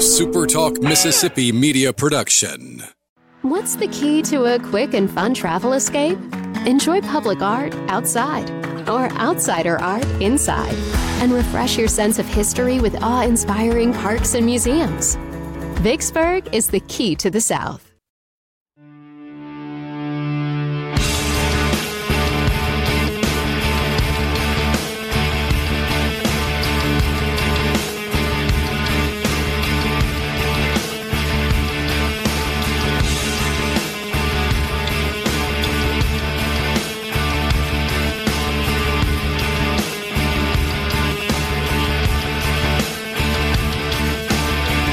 SuperTalk Mississippi Media Production. What's the key to a quick and fun travel escape? Enjoy public art outside or outsider art inside, and refresh your sense of history with awe-inspiring parks and museums. Vicksburg is the key to the South.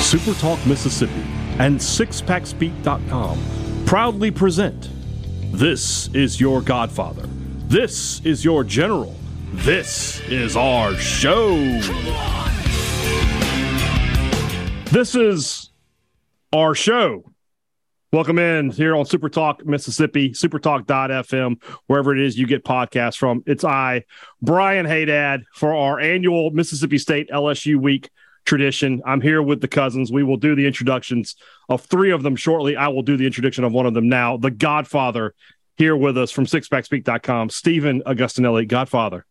SuperTalk Mississippi and Sixpackspeak.com proudly present: This is your Godfather. This is your General. This is our show. This is our show. Welcome in here on SuperTalk Mississippi, supertalk.fm, wherever it is you get podcasts from. It's I, Brian Haydad, for our annual Mississippi State LSU Week tradition. I'm here with the cousins. We will do the introductions of three of them shortly. I will do the introduction of one of them now. The Godfather here with us from sixpackspeak.com, Stephen Agostinelli. Godfather,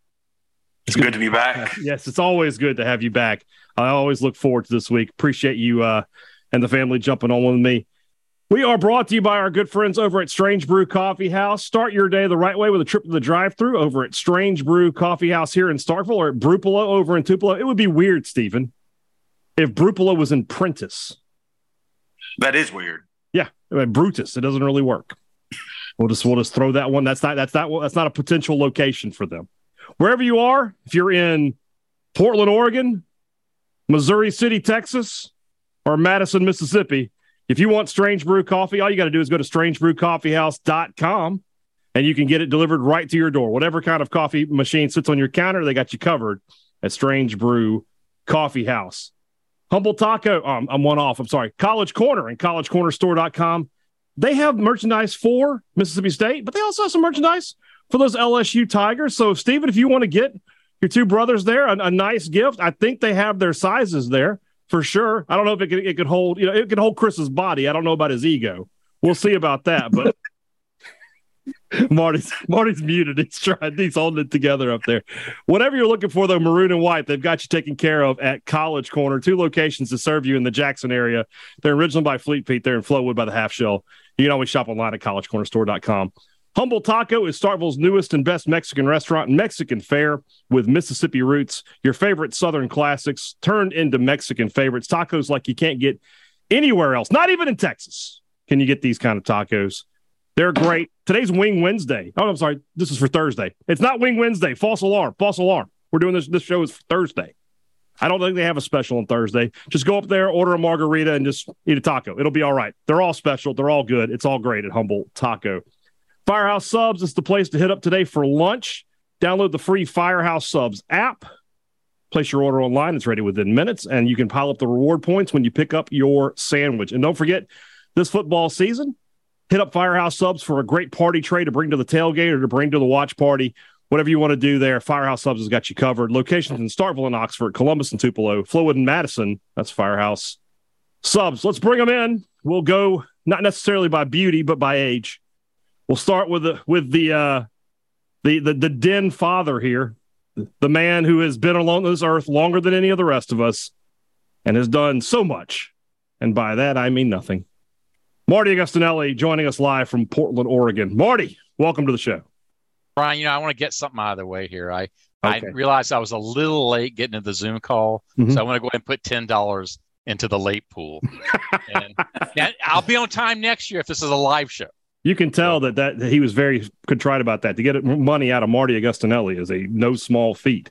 it's good to be back. Yes, it's always good to have you back. I always look forward to this week. Appreciate you and the family jumping on with me. We are brought to you by our good friends over at Strange Brew Coffee House. Start your day the right way with a trip to the drive-thru over at Strange Brew Coffee House here in Starkville, or at Brupoolo over in Tupelo. It would be weird, Stephen, if Brupoolo was in Prentice. That is weird. Yeah, I mean, Brutus. It doesn't really work. We'll just throw that one. That's not a potential location for them. Wherever you are, if you're in Portland, Oregon, Missouri City, Texas, or Madison, Mississippi, if you want Strange Brew Coffee, all you got to do is go to strangebrewcoffeehouse.com, and you can get it delivered right to your door. Whatever kind of coffee machine sits on your counter, they got you covered at Strange Brew Coffee House. Humble Taco, I'm one off, I'm sorry. College Corner and collegecornerstore.com. They have merchandise for Mississippi State, but they also have some merchandise for those LSU Tigers. So, Stephen, if you want to get your two brothers there a nice gift, I think they have their sizes there for sure. I don't know if it could hold, you know, it could hold Chris's body. I don't know about his ego. We'll see about that. But Marty's muted. He's holding it together up there. Whatever you're looking for, though, maroon and white, they've got you taken care of at College Corner. Two locations to serve you in the Jackson area. They're originally by Fleet Pete. They're in Flowood by the Half Shell. You can always shop online at collegecornerstore.com. Humble Taco is Starkville's newest and best Mexican restaurant and Mexican fare with Mississippi roots. Your favorite Southern classics turned into Mexican favorites. Tacos like you can't get anywhere else. Not even in Texas can you get these kind of tacos. They're great. Today's Wing Wednesday. Oh, I'm sorry. This is for Thursday. It's not Wing Wednesday. False alarm. False alarm. We're doing this. This show is for Thursday. I don't think they have a special on Thursday. Just go up there, order a margarita, and just eat a taco. It'll be all right. They're all special. They're all good. It's all great at Humble Taco. Firehouse Subs is the place to hit up today for lunch. Download the free Firehouse Subs app. Place your order online. It's ready within minutes, and you can pile up the reward points when you pick up your sandwich. And don't forget, this football season, hit up Firehouse Subs for a great party tray to bring to the tailgate or to bring to the watch party. Whatever you want to do there, Firehouse Subs has got you covered. Locations in Starkville and Oxford, Columbus and Tupelo, Flowood and Madison. That's Firehouse Subs. Let's bring them in. We'll go not necessarily by beauty, but by age. We'll start with the den father here, the man who has been along this earth longer than any of the rest of us and has done so much. And by that, I mean nothing. Marty Agostinelli joining us live from Portland, Oregon. Marty, welcome to the show. Brian, I want to get something out of the way here. I realized I was a little late getting to the Zoom call, so I want to go ahead and put $10 into the late pool. And I'll be on time next year if this is a live show. You can tell that he was very contrite about that. To get money out of Marty Agostinelli is a no small feat.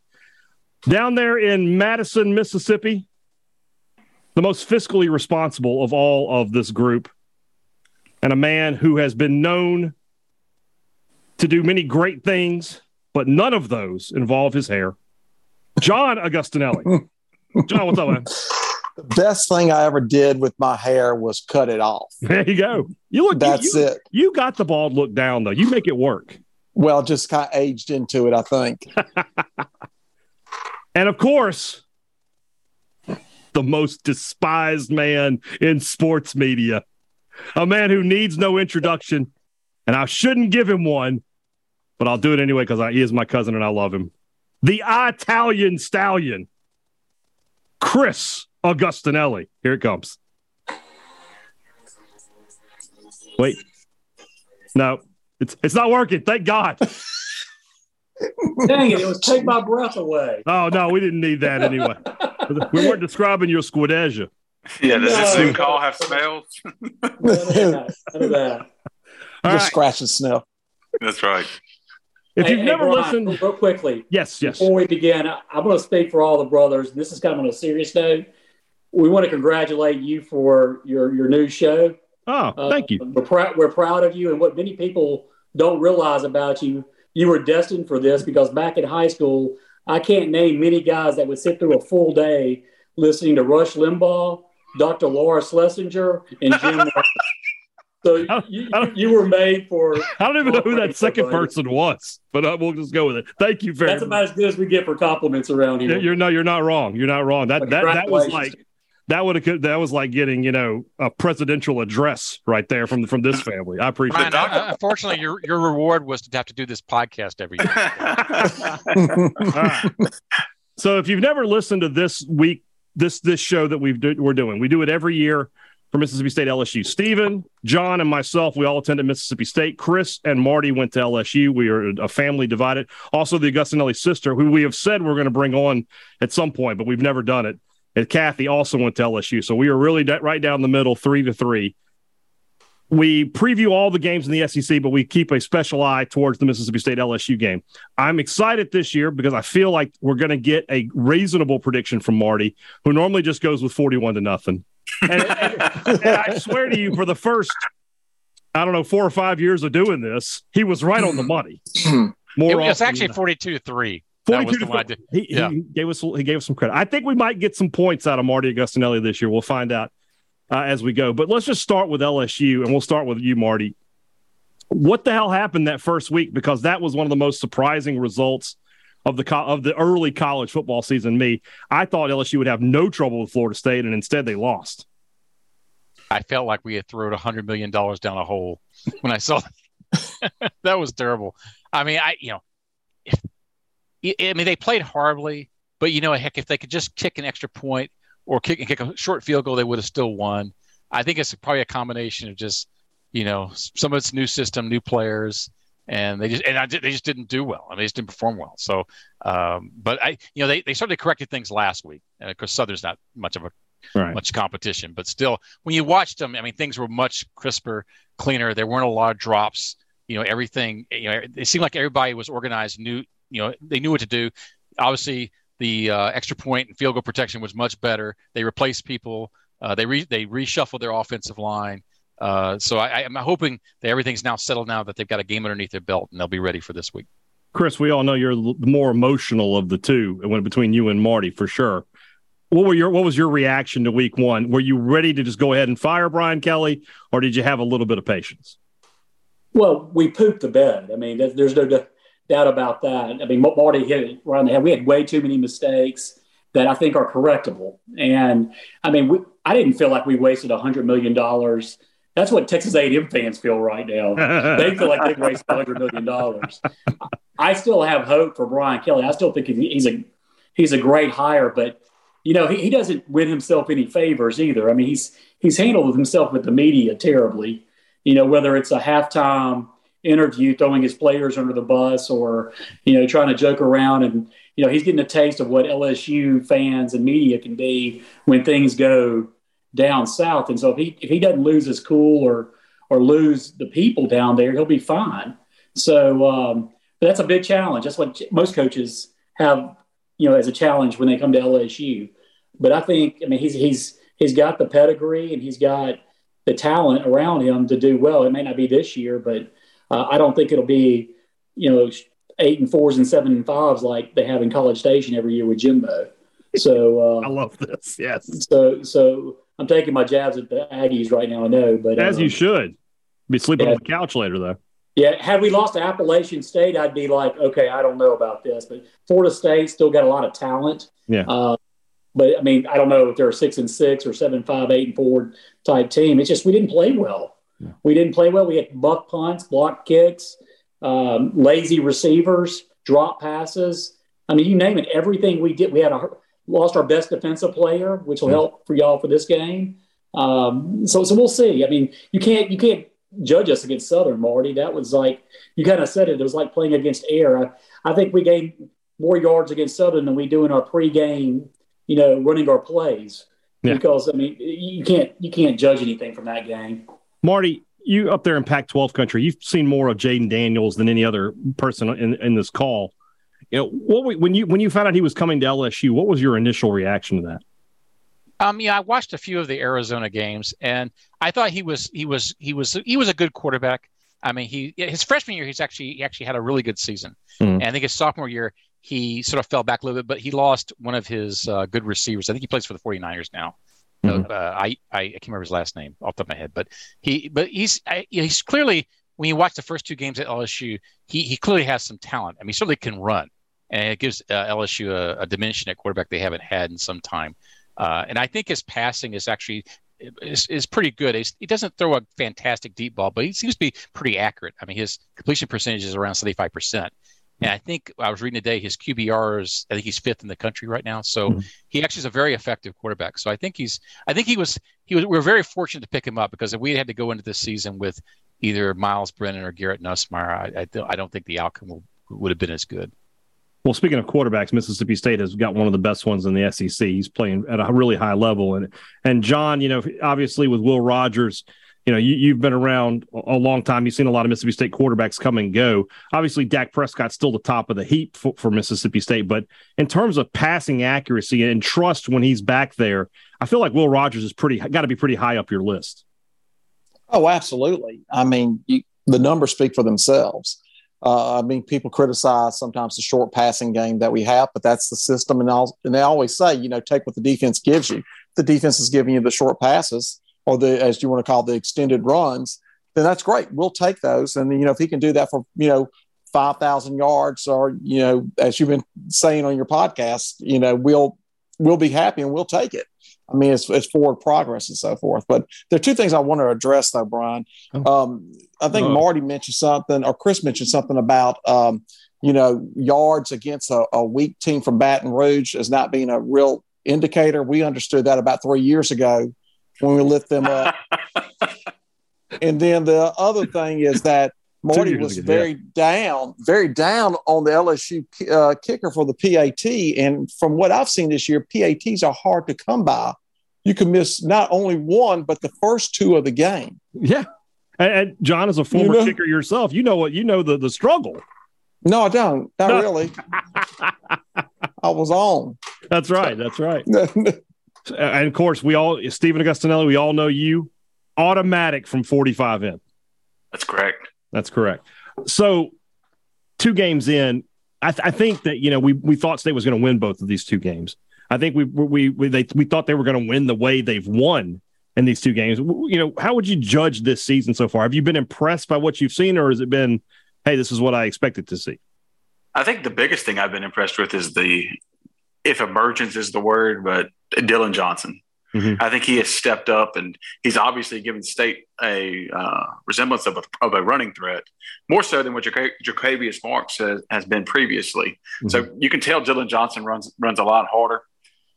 Down there in Madison, Mississippi, the most fiscally responsible of all of this group, and a man who has been known to do many great things, but none of those involve his hair. John Agostinelli. John, what's up, man? The best thing I ever did with my hair was cut it off. There you go. That's it. You got the bald look down, though. You make it work. Well, just kind of aged into it, I think. And, of course, the most despised man in sports media, a man who needs no introduction, and I shouldn't give him one, but I'll do it anyway because he is my cousin and I love him. The Italian Stallion, Chris Agostinelli. Here it comes. Wait. No, it's not working. Thank God. Dang it. It was take my breath away. Oh, no, we didn't need that anyway. We weren't describing your squadazia. Yeah, does this Zoom call have smells? None of that. Right. Scratch and smell. That's right. If you've never listened. Real quickly. Yes. Before we begin, I'm going to speak for all the brothers. This is kind of on a serious note. We want to congratulate you for your new show. Oh, thank you. We're proud of you. And what many people don't realize about you, you were destined for this, because back in high school, I can't name many guys that would sit through a full day listening to Rush Limbaugh, Dr. Laura Schlesinger, and Jim. So you were made for. I don't even know who that second person was, but we'll just go with it. Thank you very much. That's about as good as we get for compliments around here. You're not wrong. You're not wrong. That was like. That was like getting, a presidential address right there from this family. I appreciate that. Unfortunately, your reward was to have to do this podcast every year. Right. So if you've never listened to this week, this show that we're doing, we do it every year for Mississippi State LSU. Stephen, John, and myself, we all attended Mississippi State. Chris and Marty went to LSU. We are a family divided. Also, the Agostinelli sister, who we have said we're going to bring on at some point, but we've never done it. And Kathy also went to LSU. So we are really right down the middle, 3-3. We preview all the games in the SEC, but we keep a special eye towards the Mississippi State LSU game. I'm excited this year because I feel like we're going to get a reasonable prediction from Marty, who normally just goes with 41-0. And I swear to you, for the first, 4 or 5 years of doing this, he was right on the money. It's actually 42-3. He gave us some credit. I think we might get some points out of Marty Agostinelli this year. We'll find out as we go. But let's just start with LSU, and we'll start with you, Marty. What the hell happened that first week? Because that was one of the most surprising results of the early college football season. I thought LSU would have no trouble with Florida State, and instead they lost. I felt like we had thrown $100 million down a hole when I saw that. That was terrible. They played horribly, but heck, if they could just kick an extra point or kick a short field goal, they would have still won. I think it's probably a combination of just, some of it's new system, new players, and they just didn't do well. They just didn't perform well. So, but they started correcting things last week, and of course Southern's not much of much competition, but still, when you watched them, things were much crisper, cleaner. There weren't a lot of drops. Everything. It seemed like everybody was organized, knew. They knew what to do. Obviously, the extra point and field goal protection was much better. They replaced people. They reshuffled their offensive line. So I'm hoping that everything's now settled now that they've got a game underneath their belt and they'll be ready for this week. Chris, we all know you're the more emotional of the two, between you and Marty for sure. What was your reaction to week one? Were you ready to just go ahead and fire Brian Kelly, or did you have a little bit of patience? Well, we pooped the bed. There's no doubt about that. Marty hit it right on the head. We had way too many mistakes that I think are correctable. And I didn't feel like we wasted $100 million. That's what Texas A&M fans feel right now. They feel like they've wasted $100 million. I still have hope for Brian Kelly. I still think he's a great hire, but he doesn't win himself any favors either. He's handled himself with the media terribly. Whether it's a halftime interview throwing his players under the bus, or trying to joke around, and he's getting a taste of what LSU fans and media can be when things go down south. And so if he doesn't lose his cool or lose the people down there, he'll be fine. So that's a big challenge. That's what most coaches have as a challenge when they come to LSU. But I think he's got the pedigree and he's got the talent around him to do well. It may not be this year, but I don't think it'll be, 8-4s and 7-5s like they have in College Station every year with Jimbo. So I love this. Yes. So I'm taking my jabs at the Aggies right now. I know, but as you should, be sleeping on the couch later though. Yeah. Had we lost to Appalachian State, I'd be like, okay, I don't know about this. But Florida State still got a lot of talent. Yeah. But I mean, I don't know if they're a 6-6 or 7-5, 8-4 type team. It's just we didn't play well. Yeah. We didn't play well. We had buck punts, block kicks, lazy receivers, drop passes. I mean, you name it. Everything we did, we had lost our best defensive player, which will help for y'all for this game. So we'll see. I mean, you can't judge us against Southern, Marty. That was like, you kind of said it. It was like playing against air. I think we gained more yards against Southern than we do in our pregame, you know, running our plays. Yeah. Because, I mean, you can't judge anything from that game. Marty, you up there in Pac-12 country, you've seen more of Jayden Daniels than any other person in this call. You know, when you found out he was coming to LSU, what was your initial reaction to that? I watched a few of the Arizona games, and I thought he was a good quarterback. I mean, his freshman year, he actually had a really good season, and I think his sophomore year he sort of fell back a little bit, but he lost one of his good receivers. I think he plays for the 49ers now. Mm-hmm. I can't remember his last name off the top of my head, but he's clearly, when you watch the first two games at LSU, he clearly has some talent. I mean, he certainly can run, and it gives LSU a dimension at quarterback they haven't had in some time. And I think his passing is actually is pretty good. He doesn't throw a fantastic deep ball, but he seems to be pretty accurate. I mean, his completion percentage is around 75%. And I think I was reading today his QBR is, I think he's fifth in the country right now. So he actually is a very effective quarterback. So I think we're very fortunate to pick him up, because if we had to go into this season with either Miles Brennan or Garrett Nussmeier, I don't think the outcome would have been as good. Well, speaking of quarterbacks, Mississippi State has got one of the best ones in the SEC. He's playing at a really high level. And John, you know, obviously with Will Rogers, you know, you've been around a long time. You've seen a lot of Mississippi State quarterbacks come and go. Obviously, Dak Prescott's still the top of the heap for Mississippi State. But in terms of passing accuracy and trust when he's back there, I feel like Will Rogers is got to be pretty high up your list. Oh, absolutely. I mean, the numbers speak for themselves. I mean, people criticize sometimes the short passing game that we have, but that's the system. And they always say, you know, take what the defense gives you. If the defense is giving you the short passes, or the, as you want to call, the extended runs, then that's great. We'll take those. And, you know, if he can do that for, you know, 5,000 yards or, you know, as you've been saying on your podcast, you know, we'll be happy and we'll take it. I mean, it's forward progress and so forth. But there are two things I want to address, though, Brian. I think Marty mentioned something, or Chris mentioned something about, you know, yards against a weak team from Baton Rouge as not being a real indicator. We understood that about 3 years ago when we lit them up. And then the other thing is that Marty was very down on the LSU kicker for the PAT. And from what I've seen this year, PATs are hard to come by. You can miss not only one, but the first two of the game. Yeah. And John, as a former kicker yourself, you know the struggle. No, I don't. Not really. I was on. That's right. That's right. And of course, Stephen Agostinelli, we all know you. Automatic from 45 in. That's correct. That's correct. So, two games in, I think that, you know, we thought State was going to win both of these two games. I think we thought they were going to win the way they've won in these two games. You know, how would you judge this season so far? Have you been impressed by what you've seen, or has it been, hey, this is what I expected to see? I think the biggest thing I've been impressed with is if emergence is the word, but Dillon Johnson. Mm-hmm. I think he has stepped up, and he's obviously given State a resemblance of a running threat, more so than what Jacavius Marks has been previously. Mm-hmm. So you can tell Dillon Johnson runs a lot harder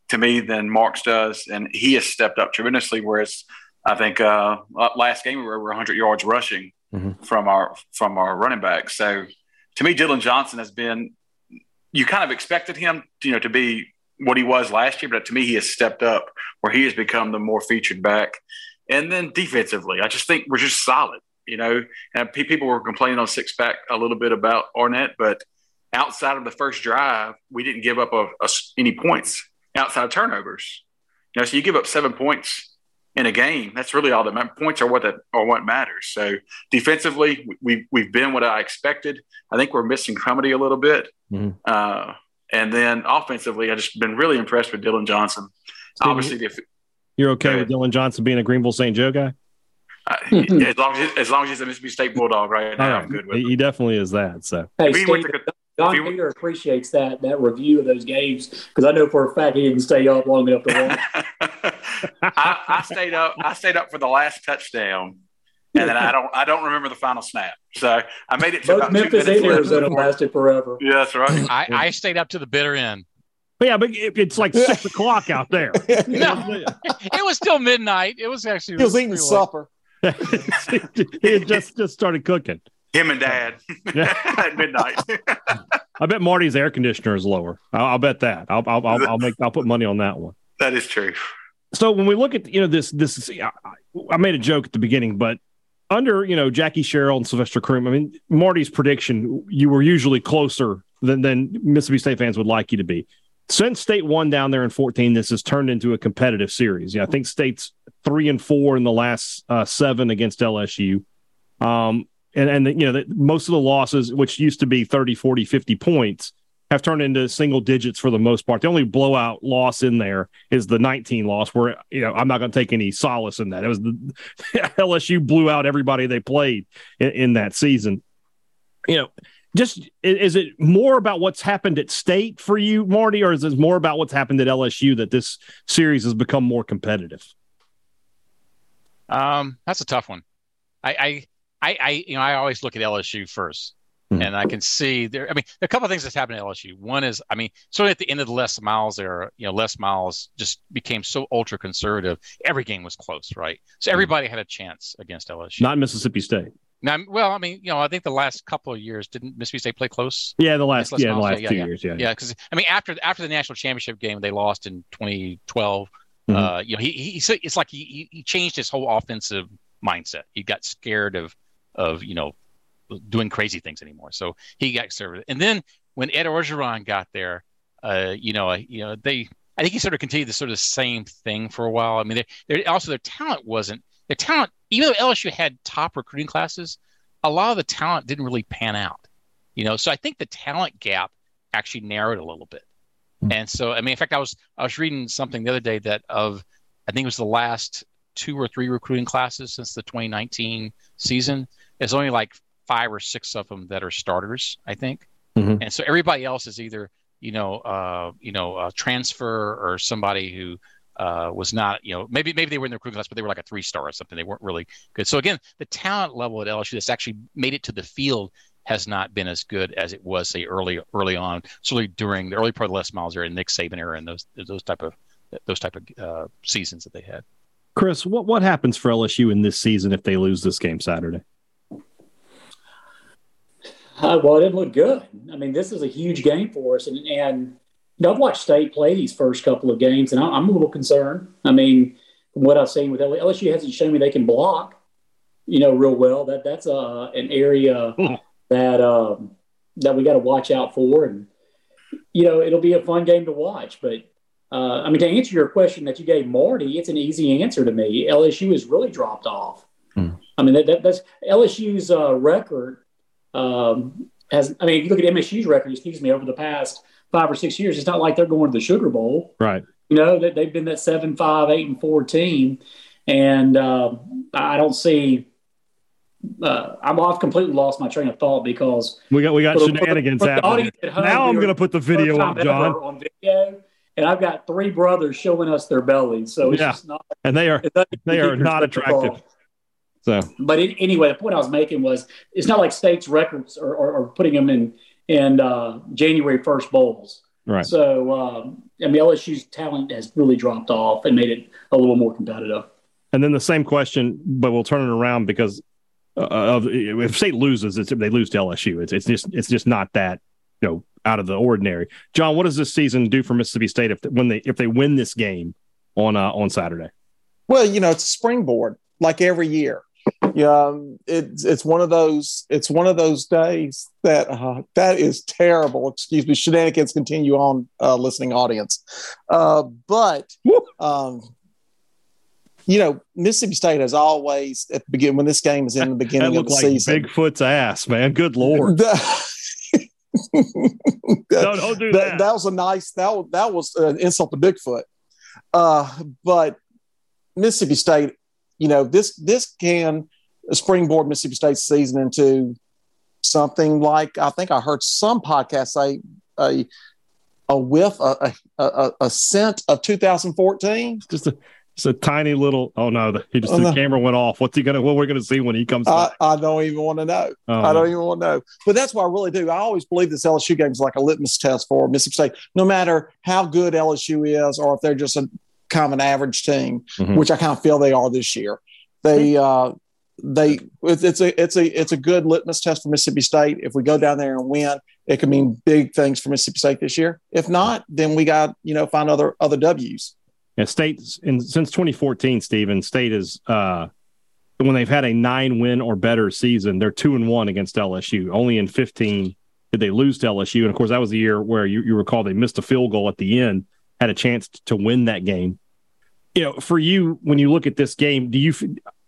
to me than Marks does, and he has stepped up tremendously, whereas I think last game we were over 100 yards rushing from our running back. So to me, Dillon Johnson has been – you kind of expected him, you know, to be – what he was last year, but to me, he has stepped up where he has become the more featured back. And then defensively, I just think we're just solid, you know, and people were complaining on Sixpack a little bit about Arnett, but outside of the first drive, we didn't give up any points outside of turnovers. You know, so you give up 7 points in a game. That's really all that matters. Points are what matters. So defensively, we've been what I expected. I think we're missing Cromedy a little bit. Mm-hmm. And then offensively, I've just been really impressed with Dillon Johnson. Steve, obviously, you're okay with Dillon Johnson being a Greenville St. Joe guy? As long as he's a Mississippi State Bulldog right now, I'm good with him. He definitely is that. So, hey, Steve, Don Peter appreciates that review of those games, because I know for a fact he didn't stay up long enough to watch. I stayed up. I stayed up for the last touchdown, and then I don't remember the final snap. So I made it to both about Memphis 2 minutes and Arizona lasted forever. Yeah, that's right. I stayed up to the bitter end. But yeah, but it's like 6 o'clock out there. No, it was still midnight. It was actually. He was eating supper. He had just started cooking. Him and Dad at midnight. I bet Marty's air conditioner is lower. I'll bet that. I'll put money on that one. That is true. So when we look at this, I made a joke at the beginning, but under Jackie Sherrill and Sylvester Croom, I mean Marty's prediction, you were usually closer than Mississippi State fans would like you to be. Since State won down there in 2014, this has turned into a competitive series. Yeah, I think State's 3-4 in the last 7 against LSU. And most of the losses, which used to be 30, 40, 50 points, have turned into single digits for the most part. The only blowout loss in there is the 2019 loss, where I'm not going to take any solace in that. It was LSU blew out everybody they played in that season. Just is it more about what's happened at State for you, Marty, or is it more about what's happened at LSU that this series has become more competitive? That's a tough one. I always look at LSU first, and I can see there. I mean, a couple of things that's happened at LSU. One is, certainly at the end of the Les Miles era, Les Miles just became so ultra conservative. Every game was close, right? So everybody had a chance against LSU. Not Mississippi State. Now, I think the last couple of years didn't Mississippi State play close? Yeah, the last two years. Yeah, because after the national championship game they lost in 2012, it's like he changed his whole offensive mindset. He got scared of doing crazy things anymore, so he got conservative. And then when Ed Orgeron got there, I think he sort of continued the sort of same thing for a while. I mean, their talent wasn't. Their talent, even though LSU had top recruiting classes, a lot of the talent didn't really pan out, So I think the talent gap actually narrowed a little bit. And so, in fact, I was reading something the other day that I think it was the last 2 or 3 recruiting classes since the 2019 season, there's only like 5 or 6 of them that are starters, I think. And so everybody else is either, a transfer or somebody who was not, maybe they were in the recruiting class, but they were like a 3-star or something. They weren't really good. So again, the talent level at LSU that's actually made it to the field has not been as good as it was, say, early on, certainly during the early part of the Les Miles era and Nick Saban era and those type of seasons that they had. Chris, what happens for LSU in this season if they lose this game Saturday? Well, it didn't look good. This is a huge game for us, and I've watched State play these first couple of games, and I'm a little concerned. From what I've seen with LSU hasn't shown me they can block, real well. That's an area that we got to watch out for, and it'll be a fun game to watch, but. To answer your question that you gave Marty, it's an easy answer to me. LSU has really dropped off. That's LSU's record. If you look at MSU's record, over the past 5 or 6 years, it's not like they're going to the Sugar Bowl, right? They've been that 7-5, 8-4 team, and I don't see. I've completely lost my train of thought because we got shenanigans happening. Now I'm going to put the video up, John. On video. And I've got 3 brothers showing us their bellies, so it's just not. And they are not attractive. So, but anyway, the point I was making was it's not like State's records are putting them in January 1st bowls, right? So, LSU's talent has really dropped off and made it a little more competitive. And then the same question, but we'll turn it around because if State loses, they lose to LSU. It's just not that out of the ordinary. John, what does this season do for Mississippi State if they win this game on Saturday? Well, it's a springboard like every year. It's one of those days that that is terrible. Excuse me, shenanigans continue on, listening audience. Mississippi State has always at the beginning when this game is in the beginning of the season. Bigfoot's ass, man. Good Lord. No, don't do that. That was a nice. That was an insult to Bigfoot. But Mississippi State, this can springboard Mississippi State's season into something like, I think I heard some podcast say a whiff, a scent of 2014. It's a tiny little. Oh no! He just the camera went off. What we're gonna see when he comes back? I don't even want to know. I don't even want to know. But that's why I really do. I always believe this LSU game is like a litmus test for Mississippi State. No matter how good LSU is, or if they're just a kind of an average team, mm-hmm. which I kind of feel they are this year. It's a good litmus test for Mississippi State. If we go down there and win, it could mean big things for Mississippi State this year. If not, then we got find other W's. Yeah, State since 2014, Stephen, State is when they've had a 9-win or better season, they're 2-1 against LSU. Only in 2015 did they lose to LSU, and of course that was the year where you recall they missed a field goal at the end, had a chance to win that game. For you, when you look at this game,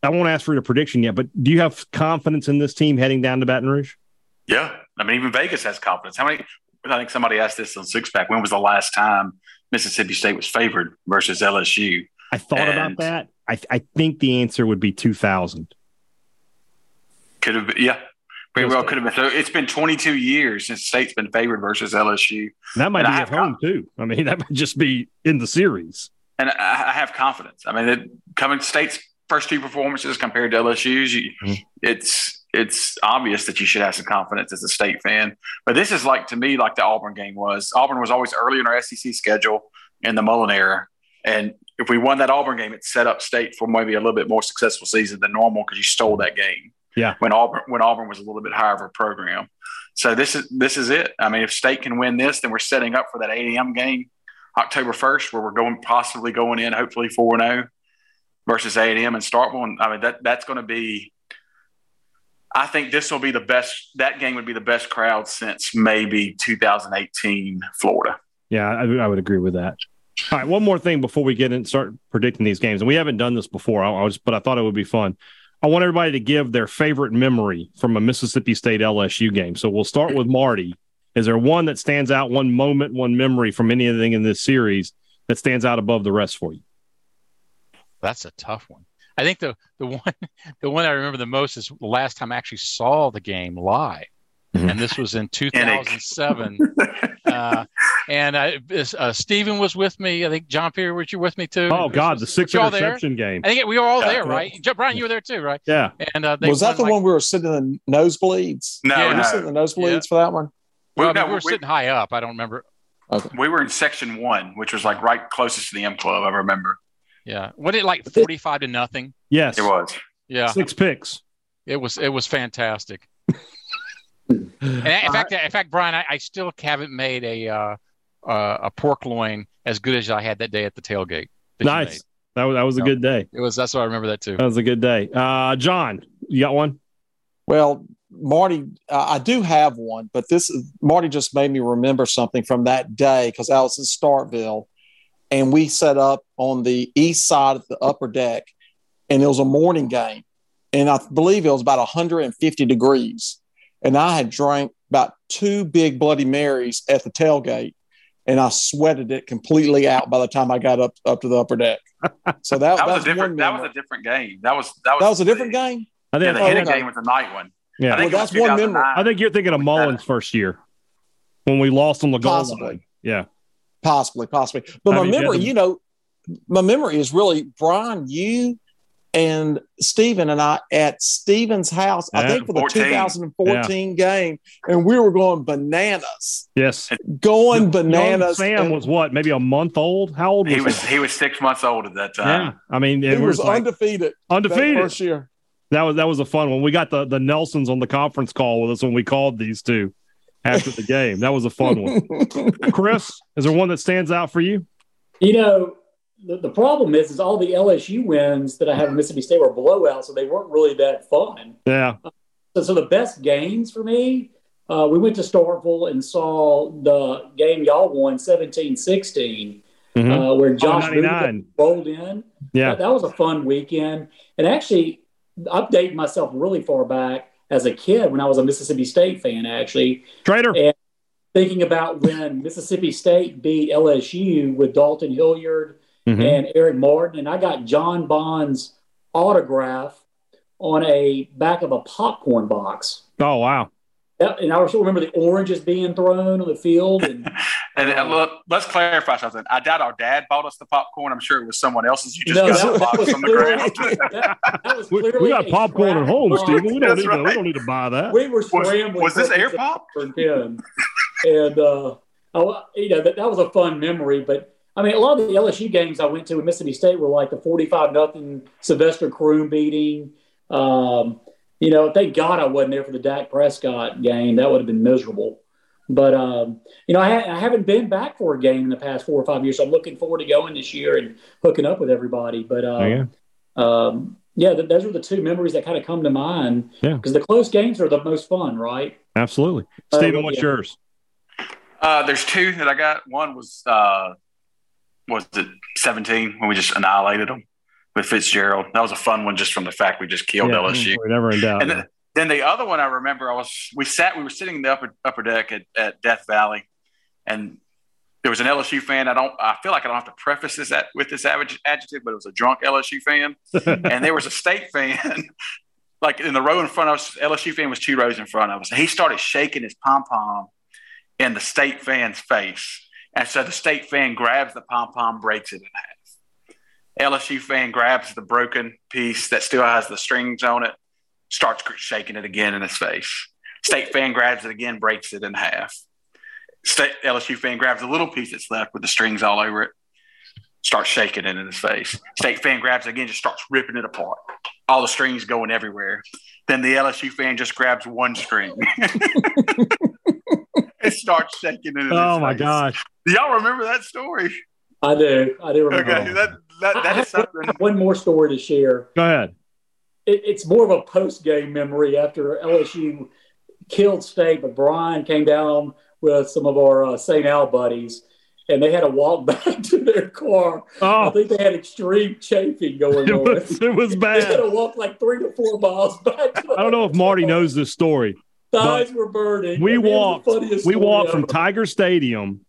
I won't ask for your prediction yet, but do you have confidence in this team heading down to Baton Rouge? Yeah, I mean even Vegas has confidence. I think somebody asked this on Sixpack. When was the last time Mississippi State was favored versus LSU? I thought about that. I think the answer would be 2000. Could have been, yeah. Very well could have been. So it's been 22 years since State's been favored versus LSU. That might be at home, too. I mean, that might just be in the series. And I have confidence. I mean, coming to State's first two performances compared to LSU's, it's obvious that you should have some confidence as a State fan. But this is like, to me, like the Auburn game was. Auburn was always early in our SEC schedule in the Mullen era. And if we won that Auburn game, it set up State for maybe a little bit more successful season than normal because you stole that game. Yeah. When Auburn was a little bit higher of a program. So this is it. I mean, if State can win this, then we're setting up for that 8 a.m. game October 1st where we're possibly going in hopefully 4-0 versus A&M and Starkville. And I mean, that's going to be – I think this will be the best – that game would be the best crowd since maybe 2018 Florida. Yeah, I would agree with that. All right, one more thing before we get in start predicting these games. And we haven't done this before, but I thought it would be fun. I want everybody to give their favorite memory from a Mississippi State LSU game. So we'll start with Marty. Is there one that stands out, one moment, one memory from anything in this series that stands out above the rest for you? That's a tough one. I think the one I remember the most is the last time I actually saw the game live, and this was in 2007. and Stephen was with me. I think John Pierre, were you with me too? Oh God, the 6 interception game. I think we were all there, right? Brian, you were there too, right? Yeah. And was that the one we were sitting in the nosebleeds? No, yeah, we were sitting in the nosebleeds for that one. We were sitting high up. I don't remember. Okay. We were in section 1, which was like right closest to the M Club. I remember. Yeah. Wasn't it like 45-0? Yes. It was. Yeah. 6 picks. It was fantastic. And in fact, Brian, I still haven't made a pork loin as good as I had that day at the tailgate. Nice. That was a good day. It was. That's why I remember that too. That was a good day. John, you got one? Well, Marty, I do have one, but Marty just made me remember something from that day because I was in Starkville. And we set up on the east side of the upper deck, and it was a morning game. And I believe it was about 150 degrees. And I had drank about 2 big Bloody Marys at the tailgate, and I sweated it completely out by the time I got up to the upper deck. So that was a different game. That was a different game? I think the hitting game was a night one. Yeah. That's one memory. I think you're thinking of Mullen's first year when we lost on the goal line. Yeah. Possibly. But my memory is really Brian, you and Stephen and I at Stephen's house, I think for the 2014 game, and we were going bananas. Yes. Going bananas. Sam was what, maybe a month old? How old was he? He was 6 months old at that time. Yeah. I mean, it was like undefeated. That first year. That was a fun one. We got the Nelsons on the conference call with us when we called these two after the game. That was a fun one. Chris, is there one that stands out for you? The problem is all the LSU wins that I have in Mississippi State were blowouts, so they weren't really that fun. Yeah. So the best games for me, we went to Starkville and saw the game y'all won, 17-16, where Josh Rubin rolled in. Yeah. That was a fun weekend. And actually, update myself really far back. As a kid, when I was a Mississippi State fan, actually. Traitor. And thinking about when Mississippi State beat LSU with Dalton Hilliard and Eric Martin, and I got John Bond's autograph on a back of a popcorn box. Oh, wow. And I also remember the oranges being thrown on the field. And look, let's clarify something. I doubt our dad bought us the popcorn. I'm sure it was someone else's. You just got the box on the ground. That was we got popcorn at home, Stephen. We don't need to buy that. We were scrambling. Was this air pop? And that was a fun memory. But, I mean, a lot of the LSU games I went to in Mississippi State were like the 45-0 Sylvester Croom beating. Thank God I wasn't there for the Dak Prescott game. That would have been miserable. But, I haven't been back for a game in the past 4 or 5 years. So I'm looking forward to going this year and hooking up with everybody. But, those are the two memories that kind of come to mind. Yeah. Because the close games are the most fun, right? Absolutely. Stephen, what's yours? There's two that I got. One was 17 when we just annihilated them with Fitzgerald. That was a fun one just from the fact we just killed LSU. We're never in doubt. And then the other one I remember, we were sitting in the upper deck at Death Valley, and there was an LSU fan. I feel like I don't have to preface this with this adjective, but it was a drunk LSU fan. And there was a State fan, like in the row in front of us. LSU fan was 2 rows in front of us. And he started shaking his pom-pom in the State fan's face. And so the State fan grabs the pom-pom, breaks it in half. LSU fan grabs the broken piece that still has the strings on it, starts shaking it again in his face. State fan grabs it again, breaks it in half. LSU fan grabs the little piece that's left with the strings all over it, starts shaking it in his face. State fan grabs it again, just starts ripping it apart. All the strings going everywhere. Then the LSU fan just grabs one string. It starts shaking it in his face. Oh, my gosh. Do y'all remember that story? I do remember. Okay, that is something. I have one more story to share. Go ahead. It's more of a post-game memory after LSU killed State, but Brian came down with some of our St. Al buddies, and they had to walk back to their car. Oh. I think they had extreme chafing going on. It was bad. They had to walk like 3 to 4 miles back. I don't know if Marty knows this story. Thighs were burning. We walked from Tiger Stadium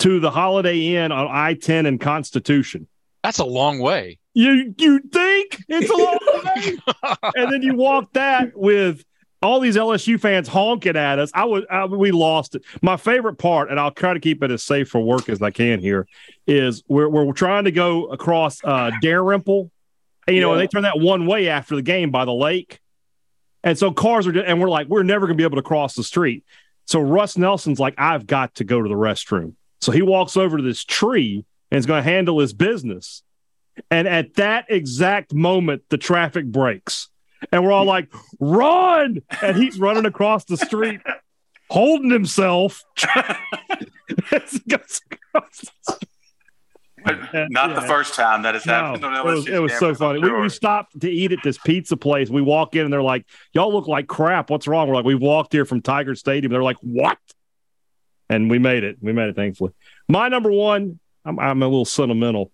to the Holiday Inn on I-10 and Constitution. That's a long way. You think it's a long way? And then you walk that with all these LSU fans honking at us. We lost it. My favorite part, and I'll try to keep it as safe for work as I can here, is we're trying to go across Dalrymple. And, and they turn that one way after the game by the lake. And so cars are – and we're like, we're never going to be able to cross the street. So Russ Nelson's like, I've got to go to the restroom. So he walks over to this tree and is going to handle his business. And at that exact moment, the traffic breaks. And we're all like, run! And he's running across the street, holding himself. Not the first time that has happened. No, it was so funny. Sure. We stopped to eat at this pizza place. We walk in, and they're like, y'all look like crap. What's wrong? We're like, we walked here from Tiger Stadium. They're like, what? And we made it. We made it, thankfully. My number one, I'm a little sentimental.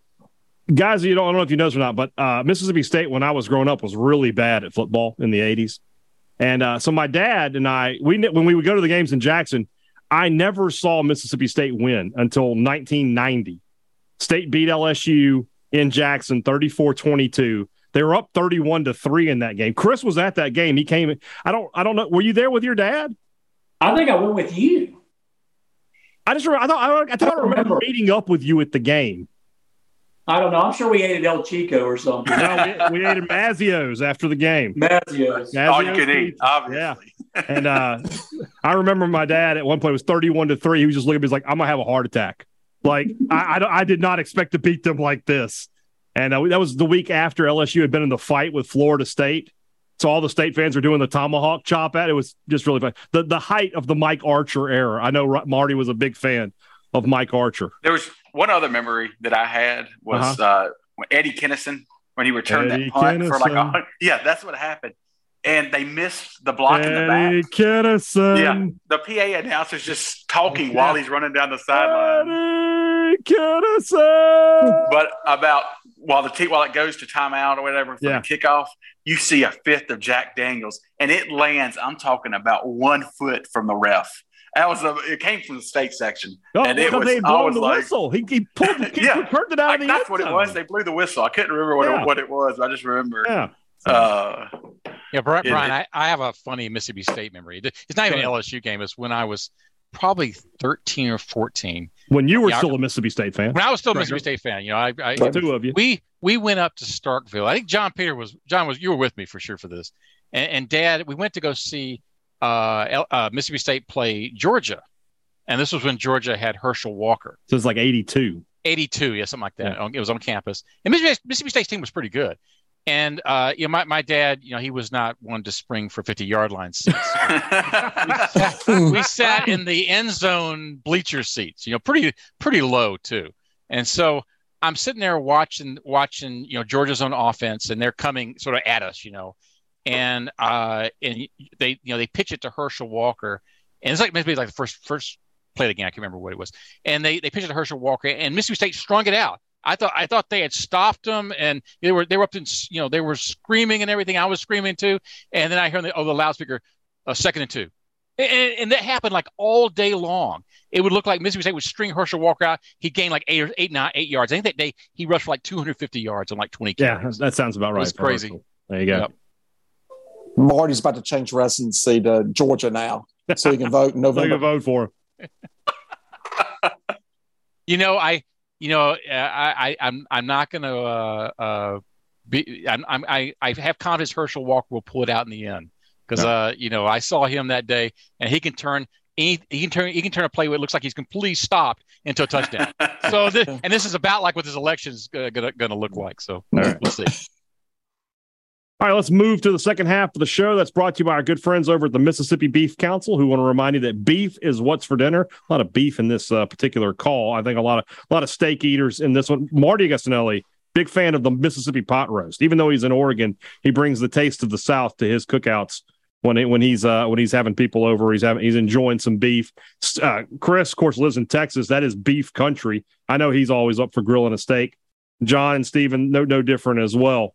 Guys, I don't know if you know this or not, but Mississippi State, when I was growing up, was really bad at football in the 80s. And so my dad and I, when we would go to the games in Jackson, I never saw Mississippi State win until 1990. State beat LSU in Jackson 34-22. They were up 31-3 in that game. Chris was at that game. He came in. I don't know. Were you there with your dad? I think I went with you. I just remember. I remember meeting up with you at the game. I don't know. I'm sure we ate at El Chico or something. No, we ate at Mazio's after the game. Mazio's. All you can eat, obviously. Yeah. And I remember my dad at one point was 31-3. He was just looking at me. He's like, "I'm gonna have a heart attack." Like I did not expect to beat them like this. And that was the week after LSU had been in the fight with Florida State. So all the State fans were doing the tomahawk chop at it. It was just really fun. The height of the Mike Archer era. I know Marty was a big fan of Mike Archer. There was one other memory that I had was Eddie Kennison, when he returned Eddie that punt Kennison. For like 100. Yeah, that's what happened. And they missed the block Eddie in the back. Eddie Kennison. Yeah, the PA announcer's just talking while he's running down the sideline. Eddie Kennison. But about while it goes to timeout or whatever for the kickoff, you see a fifth of Jack Daniels, and it lands, I'm talking about 1 foot from the ref. It came from the State section. Oh, and it was always the whistle. He pulled the turned it out of the end zone. That's what it was. They blew the whistle. I couldn't remember what it was. I just remember. Yeah. Yeah, Brian, I have a funny Mississippi State memory. It's not even an LSU game. It's when I was probably 13 or 14. When you were still a Mississippi State fan. When I was still a Mississippi State fan. You know, two of you. We went up to Starkville. I think John, you were with me for sure for this. And Dad, we went to go see Mississippi State play Georgia. And this was when Georgia had Herschel Walker. So it's like 82. 82, yeah, something like that. Yeah. It was on campus. And Mississippi State's team was pretty good. And you know, my dad, you know, he was not one to spring for 50-yard line seats. we sat in the end zone bleacher seats, you know, pretty low too. And so I'm sitting there watching, you know, Georgia's on offense, and they're coming sort of at us, you know, and they, you know, they pitch it to Herschel Walker, and it's like maybe like the first play of the game. I can't remember what it was, and they pitched it to Herschel Walker, and Mississippi State strung it out. I thought they had stopped them, and they were up in, you know, they were screaming and everything. I was screaming too, and then I heard the loudspeaker, second and two, and that happened like all day long. It would look like Mississippi State would string Herschel Walker out. He gained like 8 yards. I think that day he rushed for like 250 yards on like 20 carries. Yeah, that sounds about right. It's crazy. Herschel. There you go. Yep. Marty's about to change residency to Georgia now, so he can vote in November. So you can vote for him. I'm not going to be. I have confidence Herschel Walker will pull it out in the end, because you know, I saw him that day, and he can turn. He can turn a play where it looks like he's completely stopped into a touchdown. So this is about like what this election's going to look like. So we'll see. All right, let's move to the second half of the show. That's brought to you by our good friends over at the Mississippi Beef Council, who want to remind you that beef is what's for dinner. A lot of beef in this particular call. I think a lot of steak eaters in this one. Marty Agostinelli, big fan of the Mississippi pot roast. Even though he's in Oregon, he brings the taste of the South to his cookouts when he's having people over. He's enjoying some beef. Chris, of course, lives in Texas. That is beef country. I know he's always up for grilling a steak. John and Stephen, no different as well.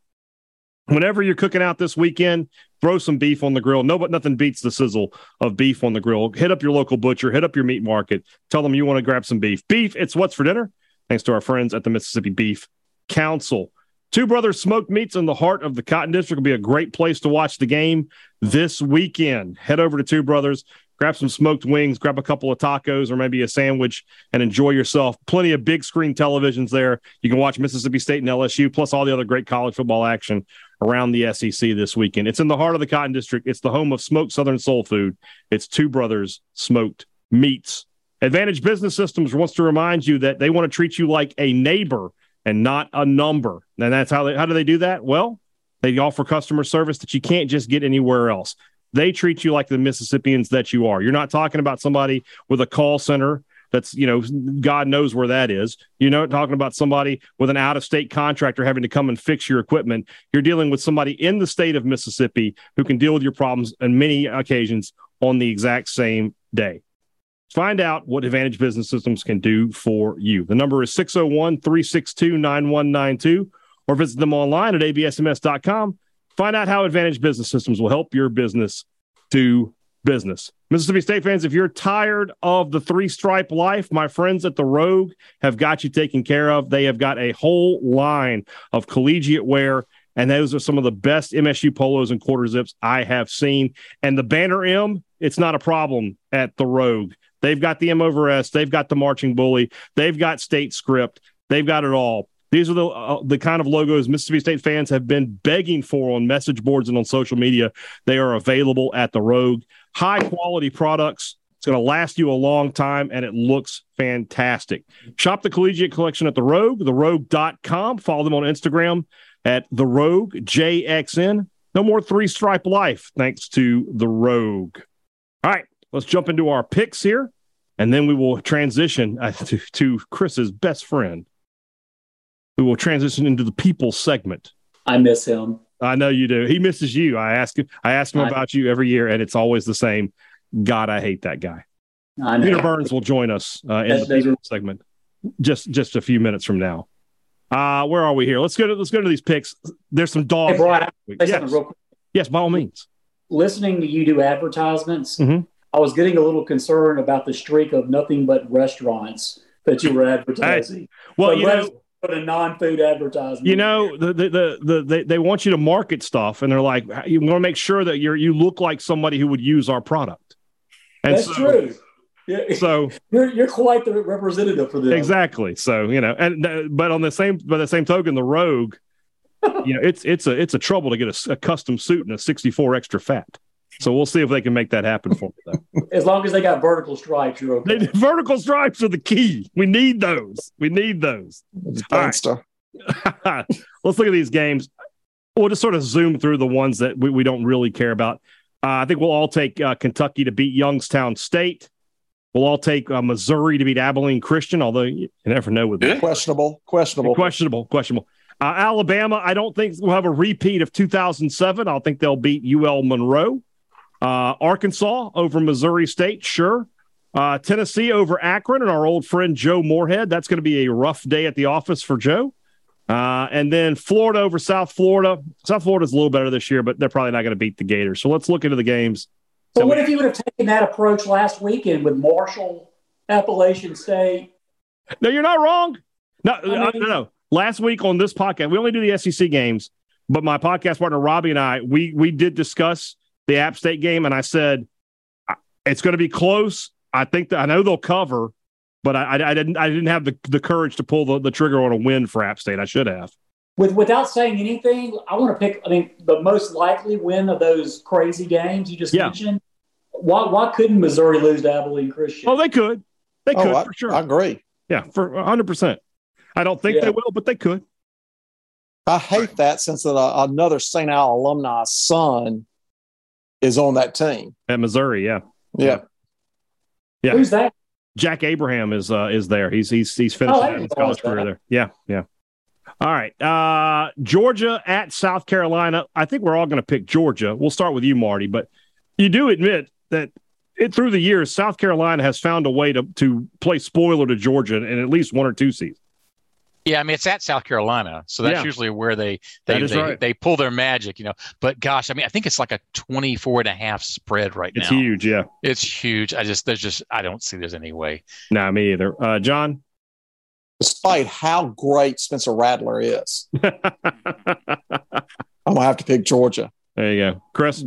Whenever you're cooking out this weekend, throw some beef on the grill. Nothing beats the sizzle of beef on the grill. Hit up your local butcher. Hit up your meat market. Tell them you want to grab some beef. Beef, it's what's for dinner, thanks to our friends at the Mississippi Beef Council. Two Brothers Smoked Meats in the heart of the Cotton District will be a great place to watch the game this weekend. Head over to Two Brothers, grab some smoked wings, grab a couple of tacos or maybe a sandwich, and enjoy yourself. Plenty of big screen televisions there. You can watch Mississippi State and LSU, plus all the other great college football action around the SEC this weekend. It's in the heart of the Cotton District. It's the home of smoked Southern soul food. It's Two Brothers Smoked Meats. Advantage Business Systems wants to remind you that they want to treat you like a neighbor and not a number. And that's how do they do that? Well, they offer customer service that you can't just get anywhere else. They treat you like the Mississippians that you are. You're not talking about somebody with a call center that's, you know, God knows where that is. You're not talking about somebody with an out-of-state contractor having to come and fix your equipment. You're dealing with somebody in the state of Mississippi who can deal with your problems on many occasions on the exact same day. Find out what Advantage Business Systems can do for you. The number is 601-362-9192, or visit them online at absms.com. Find out how Advantage Business Systems will help your business do business. Mississippi State fans, if you're tired of the three-stripe life, my friends at the Rogue have got you taken care of. They have got a whole line of collegiate wear, and those are some of the best MSU polos and quarter zips I have seen. And the Banner M, it's not a problem at the Rogue. They've got the M over S. They've got the Marching Bully. They've got State Script. They've got it all. These are the kind of logos Mississippi State fans have been begging for on message boards and on social media. They are available at the Rogue. High-quality products. It's going to last you a long time, and it looks fantastic. Shop the Collegiate Collection at the Rogue, therogue.com. Follow them on Instagram at the Rogue JXN. No more three-stripe life thanks to the Rogue. All right, let's jump into our picks here, and then we will transition to Chris's best friend. We will transition into the people segment. I miss him. I know you do. He misses you. I ask him about you every year, and it's always the same. God, I hate that guy. Peter Burns will join us in the people segment just a few minutes from now. Where are we here? Let's go to these picks. There's some dogs. Hey, Brian, something real quick. Yes, by all means. Listening to you do advertisements, I was getting a little concerned about the streak of nothing but restaurants that you were advertising. Well, put a non-food advertisement. You know, they want you to market stuff, and they're like, you want to make sure that you look like somebody who would use our product. And that's true. Yeah. So you're quite the representative for this. Exactly. So, you know, and but on the same by the same token, the Rogue, you know, it's a trouble to get a custom suit and a 64 extra fat. So we'll see if they can make that happen for me, though. As long as they got vertical stripes, you're okay. Vertical stripes are the key. We need those. All right. Stuff. Let's look at these games. We'll just sort of zoom through the ones that we don't really care about. I think we'll all take Kentucky to beat Youngstown State. We'll all take Missouri to beat Abilene Christian, although you never know with that. Questionable. Alabama, I don't think we'll have a repeat of 2007. I think they'll beat UL Monroe. Arkansas over Missouri State, sure. Tennessee over Akron and our old friend Joe Moorhead. That's going to be a rough day at the office for Joe. And then Florida over South Florida. South Florida's a little better this year, but they're probably not going to beat the Gators. So let's look into the games. So what if you would have taken that approach last weekend with Marshall, Appalachian State? No, you're not wrong. No. Last week on this podcast, we only do the SEC games, but my podcast partner Robbie and I, we did discuss the App State game, and I said it's going to be close. I think that I know they'll cover, but I didn't have the courage to pull the trigger on a win for App State. I should have. Without saying anything, I want to pick. I mean, the most likely win of those crazy games you just mentioned. Why couldn't Missouri lose to Abilene Christian? Oh, they could. They could for sure. I agree. Yeah, for 100%. I don't think they will, but they could. I hate that since another St. Al alumni son is on that team at Missouri. Yeah. Who's that? Jack Abraham is there. He's finishing his college career there. Yeah. All right, Georgia at South Carolina. I think we're all going to pick Georgia. We'll start with you, Marty, but you do admit that through the years, South Carolina has found a way to play spoiler to Georgia in at least one or two seasons. Yeah, I mean, it's at South Carolina, so that's usually where they pull their magic, you know. But gosh, I mean, I think it's like a 24.5 spread right now. It's huge, yeah. It's huge. I don't see there's any way. No, me either. John? Despite how great Spencer Rattler is, I'm going to have to pick Georgia. There you go. Chris?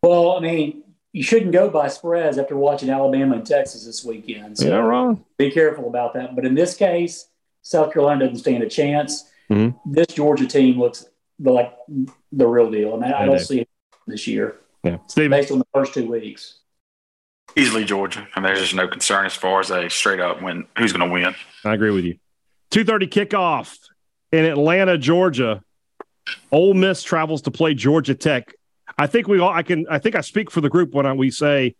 Well, I mean, you shouldn't go by spreads after watching Alabama and Texas this weekend. So wrong. Be careful about that. But in this case, South Carolina doesn't stand a chance. Mm-hmm. This Georgia team looks like the real deal. I mean, I don't see it this year. Yeah, Stephen? Based on the first 2 weeks. Easily Georgia, and there's just no concern as far as a straight-up win. Who's going to win? I agree with you. 2:30 kickoff in Atlanta, Georgia. Ole Miss travels to play Georgia Tech. I think we all. I think I speak for the group when we say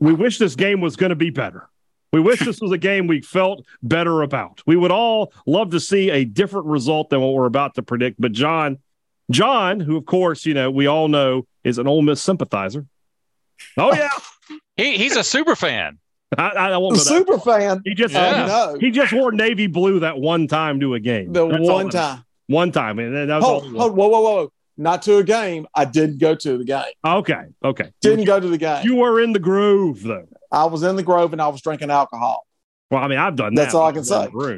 we wish this game was going to be better. We wish this was a game we felt better about. We would all love to see a different result than what we're about to predict. But John, who of course you know we all know is an Ole Miss sympathizer. Oh yeah. He's a super fan. I won't know that. Super fan. He just wore navy blue that one time to a game. One time. And that was whoa. Not to a game. I didn't go to the game. Okay. Didn't go to the game. You were in the groove, though. I was in the groove, and I was drinking alcohol. Well, I mean, I've done that. That's all I can say. All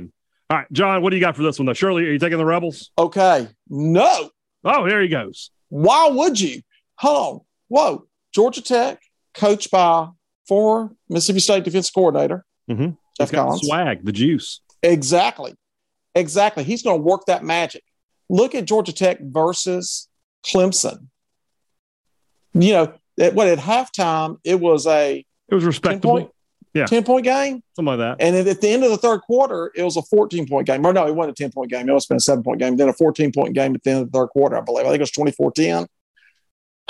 right, John, what do you got for this one, though? Shirley, are you taking the Rebels? Okay. No. Oh, here he goes. Why would you? Hold on. Whoa. Georgia Tech. Coached by former Mississippi State defense coordinator, Jeff Collins. The swag, the juice. Exactly. He's going to work that magic. Look at Georgia Tech versus Clemson. You know, at halftime, it was respectable. 10-point game. Something like that. And at the end of the third quarter, it was a 14-point game. Or no, it wasn't a 10-point game. It was a 7-point game. Then a 14-point game at the end of the third quarter, I believe. I think it was 24-10.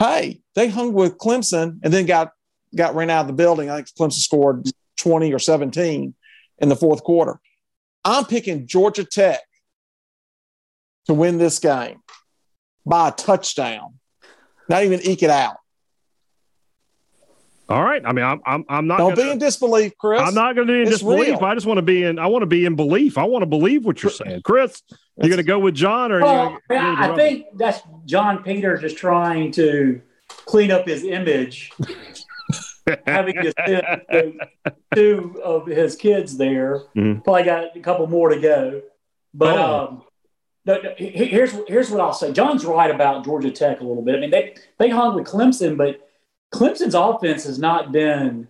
Hey, they hung with Clemson and then got ran out of the building. I think Clemson scored 20 or 17 in the fourth quarter. I'm picking Georgia Tech to win this game by a touchdown. Not even eke it out. All right. I mean, I'm not. Don't be in disbelief, Chris. I'm not going to be in disbelief. Real. I just want to be in. I want to be in belief. I want to believe what you're saying, Chris. You're going to go with John, or I think that's John Peters is trying to clean up his image, having two of his kids there. Mm-hmm. Probably got a couple more to go. But here's what I'll say. John's right about Georgia Tech a little bit. I mean, they hung with Clemson, but Clemson's offense has not been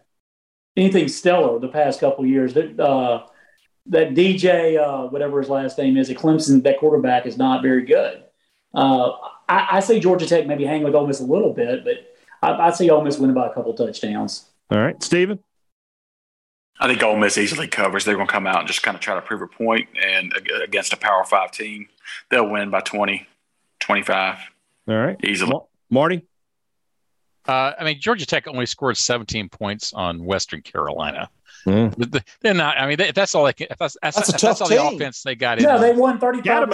anything stellar the past couple of years. That DJ, whatever his last name is, at Clemson, that quarterback is not very good. I say Georgia Tech maybe hang with Ole Miss a little bit, but I'd say Ole Miss winning by a couple touchdowns. All right, Stephen? I think Ole Miss easily covers. They're going to come out and just kind of try to prove a point, and against a Power 5 team, they'll win by 20, 25. All right. Easily. Marty? I mean, Georgia Tech only scored 17 points on Western Carolina. Mm. They're not. I mean, that's all. That's all the offense they got. Yeah, they won 35.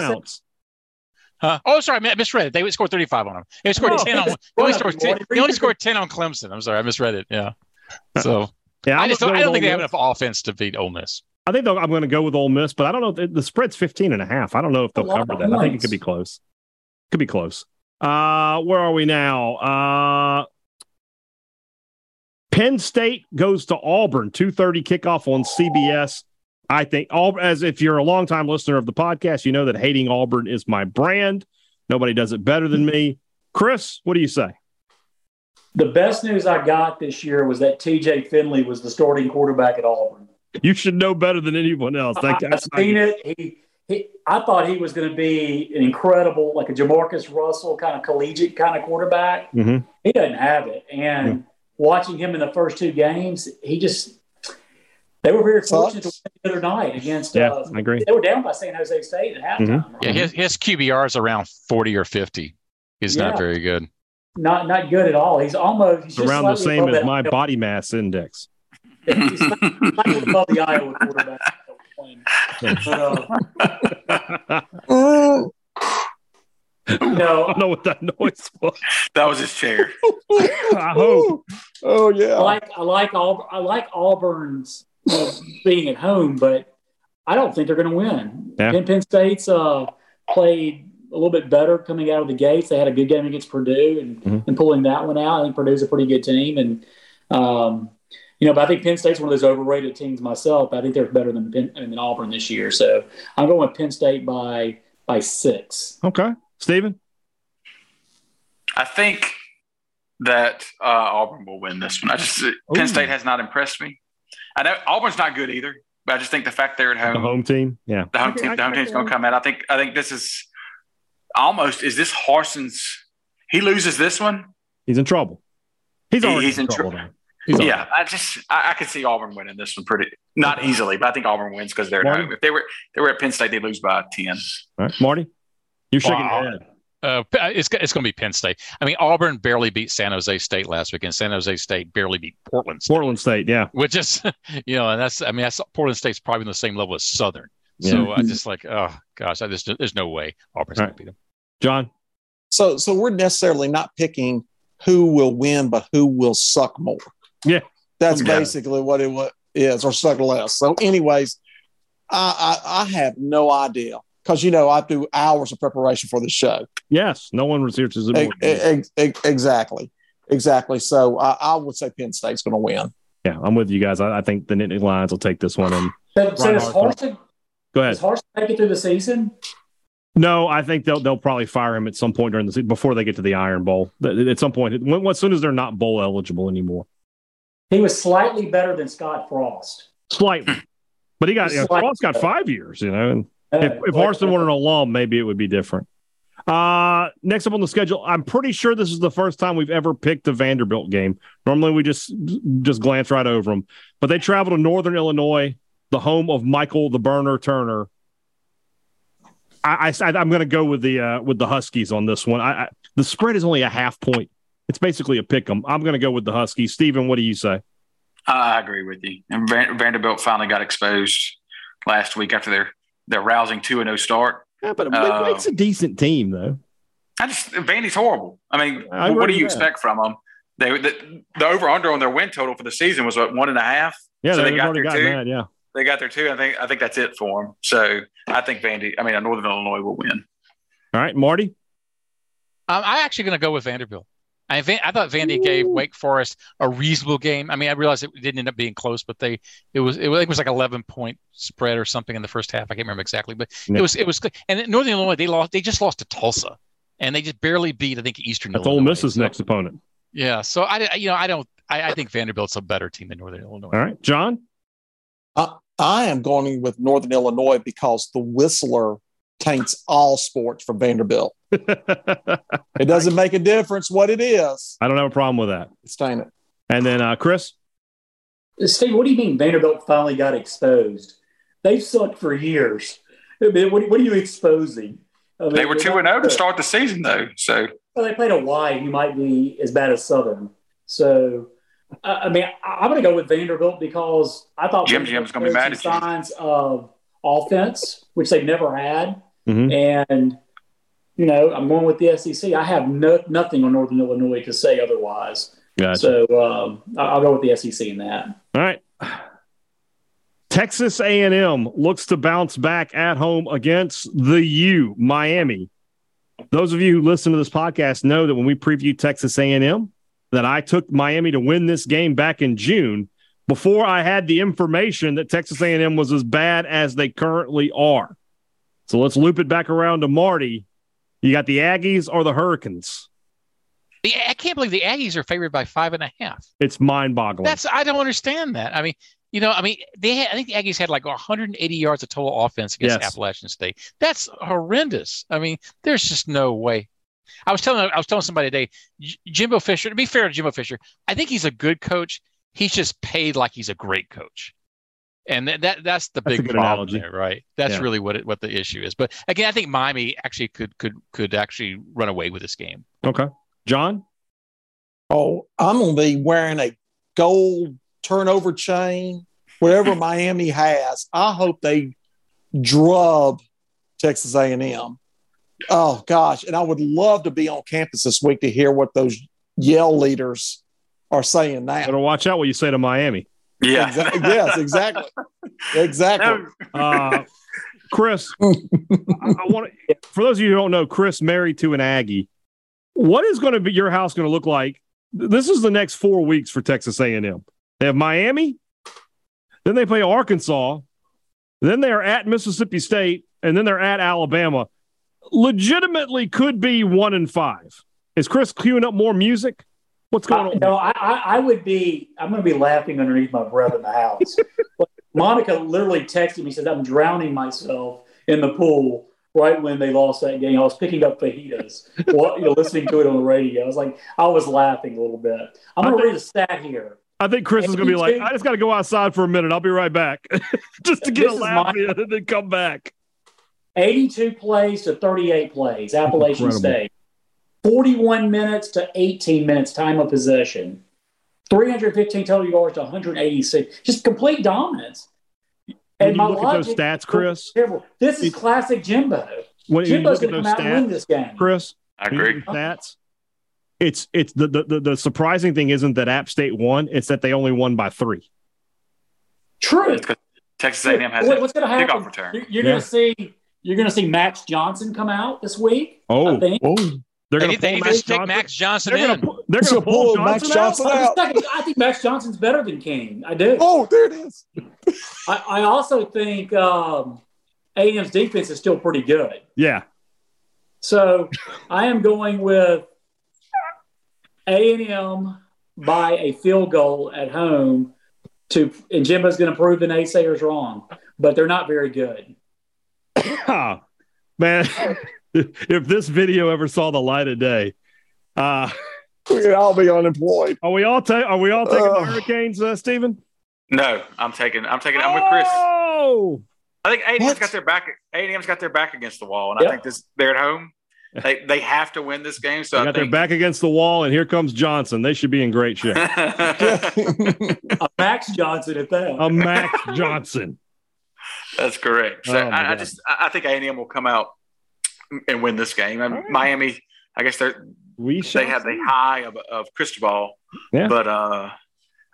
Huh? Oh, sorry, I misread it. They scored 35 on them. They scored 10 on. They only scored 10 on Clemson. I'm sorry, I misread it. Yeah. So yeah, I don't think they have enough offense to beat Ole Miss. I think I'm going to go with Ole Miss, but I don't know. The spread's 15.5. I don't know if they'll cover that. I think it could be close. Could be close. Where are we now? Penn State goes to Auburn, 2:30 kickoff on CBS. I think, as if you're a longtime listener of the podcast, you know that hating Auburn is my brand. Nobody does it better than me. Chris, what do you say? The best news I got this year was that TJ Finley was the starting quarterback at Auburn. You should know better than anyone else. I've seen it. I thought he was going to be an incredible, like a Jamarcus Russell kind of collegiate kind of quarterback. Mm-hmm. He doesn't have it. And watching him in the first two games, they were very fortunate to win the other night against. Yeah, I agree. They were down by San Jose State at halftime. Mm-hmm. Right? Yeah, his QBR is around 40 or 50. He's not very good. Not good at all. He's around the same as my body mass index. He's slightly above the Iowa quarterback. No, I don't know what that noise was. That was his chair. I hope. Oh yeah. I like Auburn's being at home, but I don't think they're going to win. Yeah. Penn State's played a little bit better coming out of the gates. They had a good game against Purdue and pulling that one out. I think Purdue's a pretty good team, and but I think Penn State's one of those overrated teams myself. I think they're better than Auburn this year. So I'm going with Penn State by 6. Okay. Stephen? I think that Auburn will win this one. Penn State has not impressed me. I know Auburn's not good either, but I just think the fact they're at home. The home team? Yeah. The home team's going to come out. I think this is almost – is this Harson's – he loses this one? He's in trouble. He's already in trouble. Yeah, I could see Auburn winning this one not easily, but I think Auburn wins because they're at home. If they were at Penn State, they lose by 10. All right. Marty, you're shaking your head. It's going to be Penn State. I mean, Auburn barely beat San Jose State last week, and San Jose State barely beat Portland State. Portland State, yeah. Which is, that's Portland State's probably on the same level as Southern. Yeah. So I just like, oh gosh, there's no way Auburn's going to beat them. John, so we're necessarily not picking who will win, but who will suck more. Yeah, that's basically what it is, or suck less. So, anyways, I have no idea because I do hours of preparation for the show. Yes, no one researches it. Exactly. So I would say Penn State's going to win. Yeah, I'm with you guys. I think the Nittany Lions will take this one. And so does Harson? Go ahead. Does Harson make it through the season? No, I think they'll probably fire him at some point during the season before they get to the Iron Bowl. At some point, as soon as they're not bowl eligible anymore. He was slightly better than Scott Frost. Slightly. But Frost got 5 years, And if Harson were an alum, maybe it would be different. Next up on the schedule, I'm pretty sure this is the first time we've ever picked a Vanderbilt game. Normally we just glance right over them. But they travel to Northern Illinois, the home of Michael the Burner Turner. I'm going to go with the Huskies on this one. The spread is only a half point. It's basically a pick 'em. I'm going to go with the Huskies. Stephen, what do you say? I agree with you. And Vanderbilt finally got exposed last week after their rousing 2-0 start. Yeah, but it's a decent team, though. Vandy's horrible. I mean, what do you expect from them? The over-under on their win total for the season was, 1.5? Yeah, so they got their two. That, yeah. They got their two. I think that's it for them. So I think Northern Illinois will win. All right, Marty? I'm actually going to go with Vanderbilt. I thought Vandy gave Wake Forest a reasonable game. I mean, I realized it didn't end up being close, but it was like 11-point spread or something in the first half. I can't remember exactly, but it was. And Northern Illinois, they just lost to Tulsa, and they just barely beat, I think, Eastern Illinois. That's Ole Miss's next opponent. Yeah, so I think Vanderbilt's a better team than Northern Illinois. All right, John? I am going with Northern Illinois because the Whistler taints all sports for Vanderbilt. It doesn't make a difference what it is. I don't have a problem with that. It's tainted. And then, Chris? Steve, what do you mean Vanderbilt finally got exposed? They've sucked for years. I mean, what are you exposing? I mean, they were 2-0 to start the season, though. So. Well, they played Hawaii, who might be as bad as Southern. So, I'm going to go with Vanderbilt because I thought Jim's going to be mad at signs of offense, which they've never had. Mm-hmm. And, you know, I'm going with the SEC. I have nothing on Northern Illinois to say otherwise. Gotcha. So I'll go with the SEC in that. All right. Texas A&M looks to bounce back at home against the U, Miami. Those of you who listen to this podcast know that when we previewed Texas A&M, that I took Miami to win this game back in June before I had the information that Texas A&M was as bad as they currently are. So let's loop it back around to Marty. You got the Aggies or the Hurricanes? I can't believe the Aggies are favored by 5.5. It's mind-boggling. I don't understand that. I mean, I think the Aggies had like 180 yards of total offense against Appalachian State. That's horrendous. I mean, there's just no way. I was telling somebody today, Jimbo Fisher, to be fair to Jimbo Fisher, I think he's a good coach. He's just paid like he's a great coach. And that's big problem there, right? That's really what the issue is. But again, I think Miami actually could actually run away with this game. Okay. John? Oh, I'm going to be wearing a gold turnover chain, whatever Miami has. I hope they drub Texas A&M. Oh, gosh. And I would love to be on campus this week to hear what those Yale leaders are saying now. Better watch out what you say to Miami. Yeah. Exactly. Chris, I want to, for those of you who don't know, Chris married to an Aggie. What is going to be your house going to look like? This is the next 4 weeks for Texas A&M. They have Miami, then they play Arkansas, then they're at Mississippi State, and then they're at Alabama. Legitimately could be 1-5. Is Chris queuing up more music? What's going on? No, I'm going to be laughing underneath my breath in the house. Monica literally texted me, says, I'm drowning myself in the pool right when they lost that game. I was picking up fajitas, listening to it on the radio. I was like, I was laughing a little bit. I'm going to read a stat here. I think Chris is going to be like, I just got to go outside for a minute. I'll be right back. Just to get a laugh in and then come back. 82 plays to 38 plays, Appalachian State. 41 minutes to 18 minutes time of possession. 315 total yards to 186. Just complete dominance. And my look at those stats, Chris. This is classic Jimbo. When Jimbo's going to come out and win this game. Chris, I agree. Stats. It's the surprising thing isn't that App State won; it's that they only won by 3. True. Texas A&M has a kickoff return. You're going to see Max Johnson come out this week. Oh, I think. They're going to stick Max Johnson in. They're going to pull Max Johnson out. I think Max Johnson's better than King. I do. Oh, there it is. I also think A&M's defense is still pretty good. Yeah. So I am going with A&M by a field goal at home. And Jimbo's going to prove the naysayers wrong, but they're not very good. Oh, man. If this video ever saw the light of day, we could all be unemployed. Are we all taking the Hurricanes, Stephen? No, I'm taking. I'm with Chris. Oh, I think A&M's got their back against the wall, and I think they're at home. They have to win this game. So I think their back against the wall, and here comes Johnson. They should be in great shape. A Max Johnson at that. A Max Johnson. That's correct. So I think A&M will come out and win this game. And right. Miami, I guess they have the high of Cristobal, but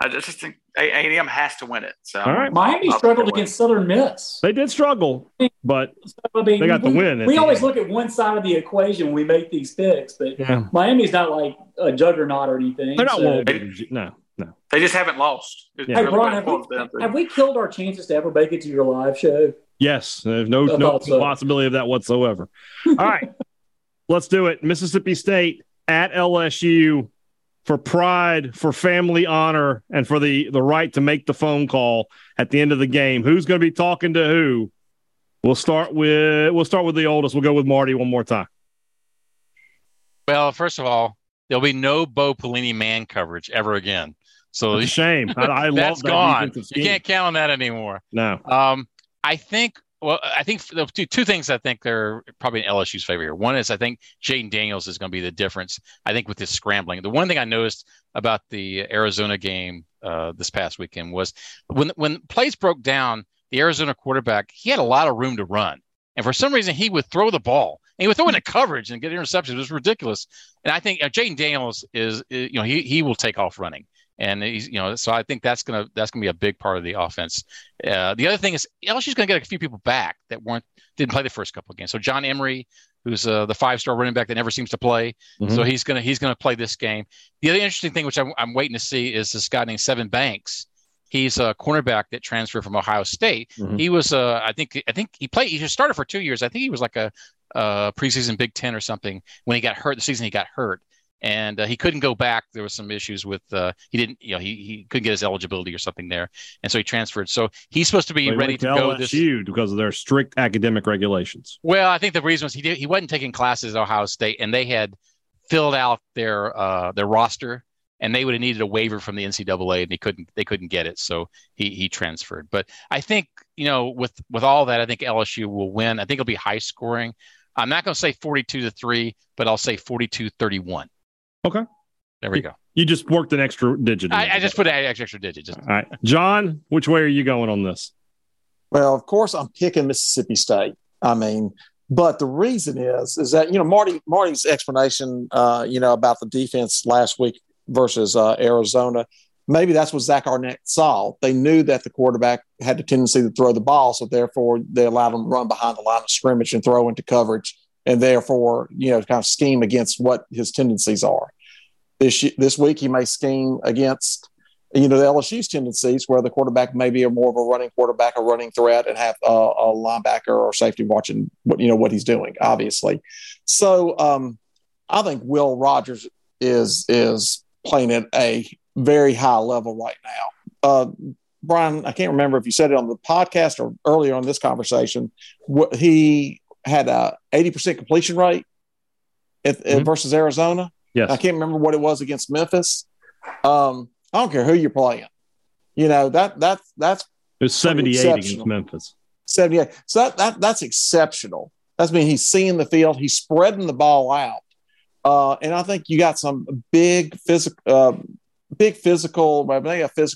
I just think A&M has to win it. So all right. Miami struggled against Southern Miss. They did struggle, but they got the win. We always look at one side of the equation when we make these picks, but Miami's not like a juggernaut or anything. They're not No. They just haven't lost. Yeah. Hey, Brian, have we killed our chances to ever make it to your live show? Yes. There's no possibility of that whatsoever. All right. Let's do it. Mississippi State at LSU. For pride, for family honor, and for the right to make the phone call at the end of the game. Who's going to be talking to who? We'll start with the oldest. We'll go with Marty one more time. Well, first of all, there'll be no Bo Pelini man coverage ever again. So it's a shame. I love that's that gone. You can't count on that anymore. No. I think the two things I think they're probably in LSU's favor here. One is I think Jayden Daniels is going to be the difference, I think, with his scrambling. The one thing I noticed about the Arizona game this past weekend was when plays broke down, the Arizona quarterback, he had a lot of room to run. And for some reason, he would throw the ball. And he would throw into coverage and get interceptions. It was ridiculous. And I think Jayden Daniels he will take off running. And he's, so I think that's gonna be a big part of the offense. The other thing is LSU's gonna get a few people back that didn't play the first couple of games. So John Emery, who's the 5-star running back that never seems to play, so he's gonna play this game. The other interesting thing, which I'm waiting to see, is this guy named Seven Banks. He's a cornerback that transferred from Ohio State. He was I think he played. He just started for 2 years. I think he was like a preseason Big Ten or something when he got hurt. The season he got hurt. And he couldn't go back. There was some issues with he couldn't get his eligibility or something there, and so he transferred. So he's supposed to be ready to go this year because of their strict academic regulations. Well, I think the reason was he wasn't taking classes at Ohio State, and they had filled out their roster, and they would have needed a waiver from the NCAA, and they couldn't get it, so he transferred. But I think with all that, I think LSU will win. I think it'll be high scoring. I'm not going to say 42-3, but I'll say 42-31. Okay. There we go. You just worked an extra digit. I just put an extra digit. All right. John, which way are you going on this? Well, of course, I'm picking Mississippi State. But the reason is that, Marty's explanation, about the defense last week versus Arizona, maybe that's what Zach Arnett saw. They knew that the quarterback had the tendency to throw the ball, so therefore they allowed him to run behind the line of scrimmage and throw into coverage, and therefore, kind of scheme against what his tendencies are. This week, he may scheme against, the LSU's tendencies, where the quarterback may be more of a running quarterback, a running threat, and have a linebacker or safety watching what he's doing, obviously. So I think Will Rogers is playing at a very high level right now. Brian, I can't remember if you said it on the podcast or earlier on this conversation, he had a 80% completion rate versus Arizona. Yes. I can't remember what it was against Memphis. I don't care who you're playing. That's it was 78 against Memphis. 78. So that's exceptional. That's mean he's seeing the field. He's spreading the ball out. And I think you got some big physical, but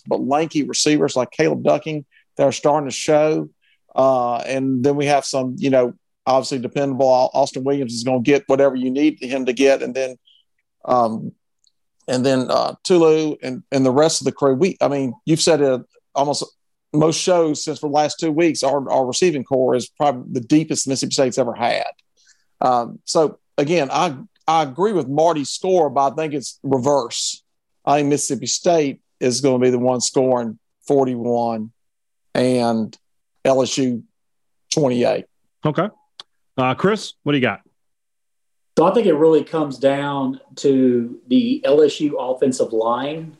lanky receivers like Caleb Ducking that are starting to show. And then we have some, obviously dependable. Austin Williams is going to get whatever you need him to get. And then Tulu and the rest of the crew. You've said it almost most shows since for the last 2 weeks, our receiving core is probably the deepest Mississippi State's ever had. So again, I agree with Marty's score, but I think it's reverse. I think Mississippi State is going to be the one scoring 41 and LSU 28. Okay. Chris, what do you got? So I think it really comes down to the LSU offensive line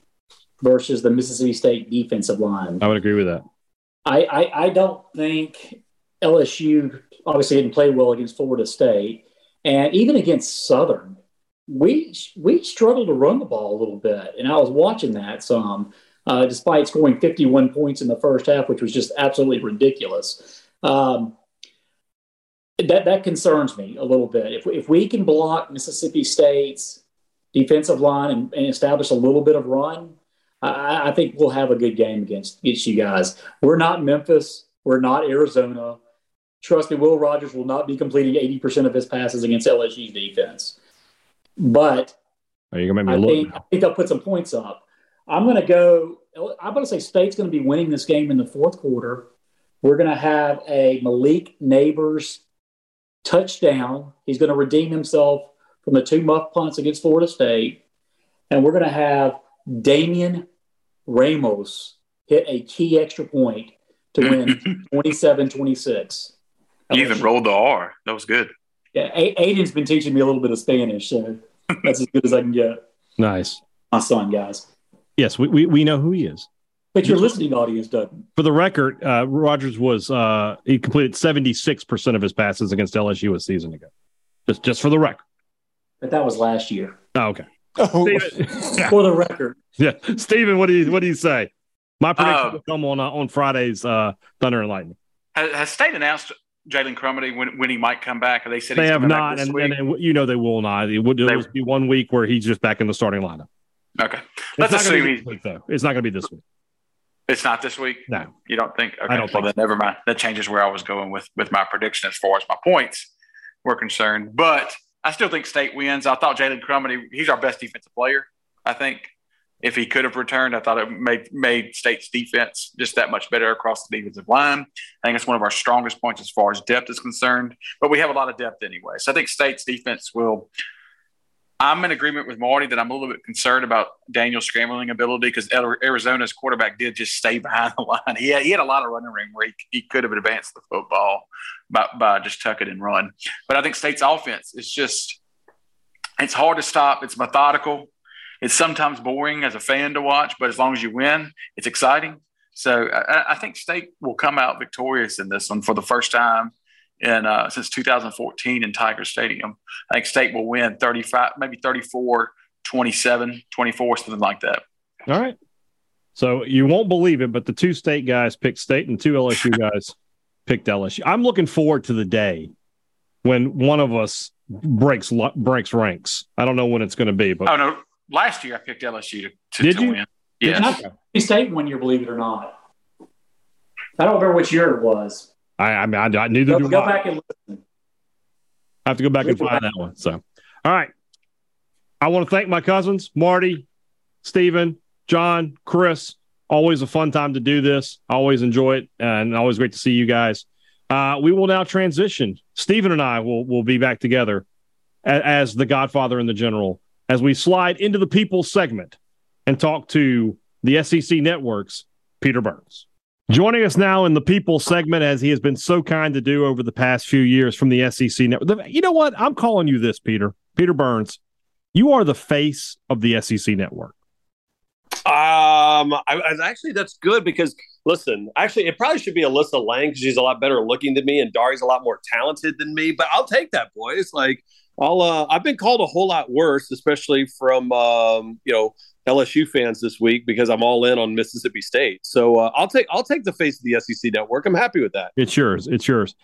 versus the Mississippi State defensive line. I would agree with that. I don't think LSU obviously didn't play well against Florida State, and even against Southern, we struggled to run the ball a little bit, and I was watching that some, despite scoring 51 points in the first half, which was just absolutely ridiculous. That concerns me a little bit. If we can block Mississippi State's defensive line and establish a little bit of run, I think we'll have a good game against you guys. We're not Memphis. We're not Arizona. Trust me, Will Rogers will not be completing 80% of his passes against LSU's defense. But I think they'll put some points up. I'm going to go I'm going to say State's going to be winning this game in the fourth quarter. We're going to have a Malik Nabers touchdown. He's going to redeem himself from the two muff punts against Florida State. And we're going to have Damian Ramos hit a key extra point to win 27-26. You even rolled the R. That was good. Yeah, Aiden's been teaching me a little bit of Spanish, so that's as good as I can get. Nice. My son, guys. Yes, we know who he is. But your listening audience doesn't. For the record, Rogers was he completed 76% of his passes against LSU a season ago. Just for the record. But that was last year. Oh, okay. Oh. Steven, for the record. Yeah. Steven, what do you say? My prediction will come on Friday's Thunder and Lightning. Has State announced Jalen Cromedy when he might come back? Or they said they have not, and you know they will not. It would be 1 week where he's just back in the starting lineup. Okay. Let's assume he's – it's not going to be this week. It's not this week? No. You don't think? Okay. I don't think so. Then never mind. That changes where I was going with my prediction as far as my points were concerned. But I still think State wins. I thought Jalen Cromedy, he's our best defensive player, I think. If he could have returned, I thought it made State's defense just that much better across the defensive line. I think it's one of our strongest points as far as depth is concerned. But we have a lot of depth anyway. So I think State's defense will – I'm in agreement with Marty that I'm a little bit concerned about Daniel's scrambling ability because Arizona's quarterback did just stay behind the line. He had a lot of running room where he could have advanced the football by just tuck it and run. But I think State's offense is just – it's hard to stop. It's methodical. It's sometimes boring as a fan to watch, but as long as you win, it's exciting. So I think State will come out victorious in this one for the first time since 2014 in Tiger Stadium. I think State will win 35, maybe 34, 27, 24, something like that. All right. So you won't believe it, but the two State guys picked State and two LSU guys picked LSU. I'm looking forward to the day when one of us breaks ranks. I don't know when it's going to be, but oh no. Last year, I picked LSU to win. Yes. Did State 1 year, believe it or not. I don't remember which year it was. I neither do I. Go back and listen. I have to go back and find that one. So, all right. I want to thank my cousins, Marty, Stephen, John, Chris. Always a fun time to do this. Always enjoy it, and always great to see you guys. We will now transition. Stephen and I will be back together as the Godfather and the General, as we slide into the people segment and talk to the SEC Network's Peter Burns. Joining us now in the people segment, as he has been so kind to do over the past few years from the SEC Network. You know what? I'm calling you this, Peter. Peter Burns, you are the face of the SEC Network. Actually, that's good because, listen, actually, it probably should be Alyssa Lang because she's a lot better looking than me and Dari's a lot more talented than me, but I'll take that, boys. Like, I've been called a whole lot worse, especially from LSU fans this week because I'm all in on Mississippi State. So I'll take the face of the SEC Network. I'm happy with that. It's yours. It's yours.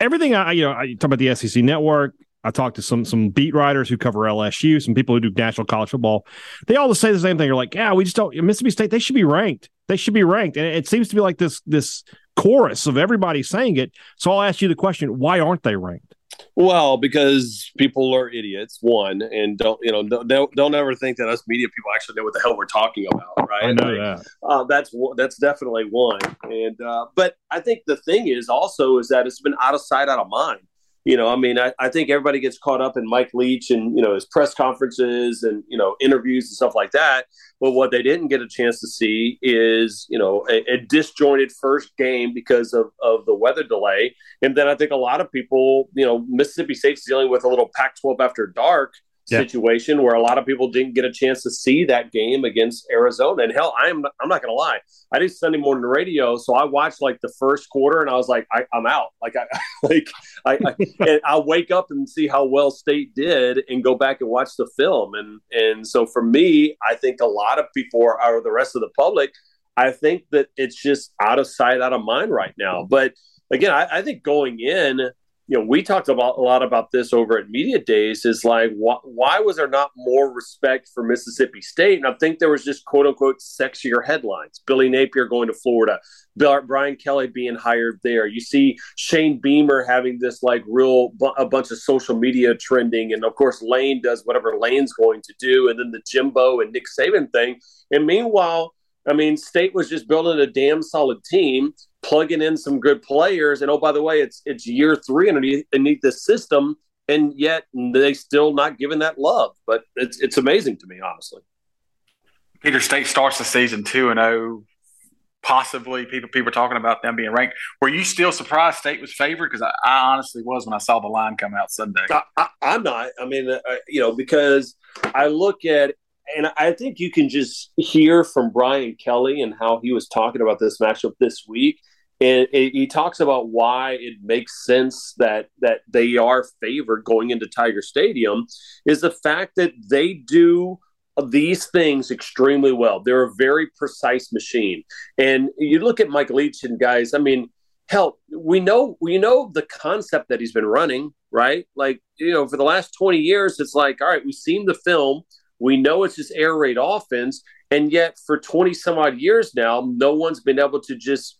Everything I talk about the SEC Network. I talked to some beat writers who cover LSU, some people who do national college football. They all say the same thing. They're like, yeah, we just don't. Mississippi State, they should be ranked. They should be ranked, and it seems to be like this chorus of everybody saying it. So I'll ask you the question: why aren't they ranked? Well, because people are idiots, one, and don't ever think that us media people actually know what the hell we're talking about, right? I know that. That's definitely one, and but I think the thing is also is that it's been out of sight, out of mind. You know, I mean, I think everybody gets caught up in Mike Leach and his press conferences and interviews and stuff like that. But what they didn't get a chance to see is a disjointed first game because of the weather delay. And then I think a lot of people, Mississippi State's dealing with a little Pac-12 after dark situation where a lot of people didn't get a chance to see that game against Arizona. And hell, I'm not going to lie. I did Sunday morning radio, so I watched like the first quarter, and I was like, I'm out. And I'll wake up and see how well State did, and go back and watch the film. And so for me, I think a lot of people are the rest of the public. I think that it's just out of sight, out of mind right now. But again, I think going in, we talked about a lot about this over at Media Days is like, why was there not more respect for Mississippi State? And I think there was just quote unquote sexier headlines. Billy Napier going to Florida, Brian Kelly being hired there. You see Shane Beamer having this like real, a bunch of social media trending. And of course, Lane does whatever Lane's going to do. And then the Jimbo and Nick Saban thing. And meanwhile, I mean, State was just building a damn solid team, plugging in some good players. And, oh, by the way, it's year three underneath this system, and yet they still not giving that love. But it's amazing to me, honestly. Peter, State starts the season 2-0. Possibly people are talking about them being ranked. Were you still surprised State was favored? Because I honestly was when I saw the line come out Sunday. I'm not. I mean, because I look at – and I think you can just hear from Brian Kelly and how he was talking about this matchup this week. And he talks about why it makes sense that they are favored going into Tiger Stadium is the fact that they do – these things extremely well. They're a very precise machine. And you look at Mike Leach and guys, I mean, hell, we know the concept that he's been running, right? Like, for the last 20 years, it's like, all right, we've seen the film. We know it's this air raid offense. And yet for 20 some odd years now, no one's been able to just,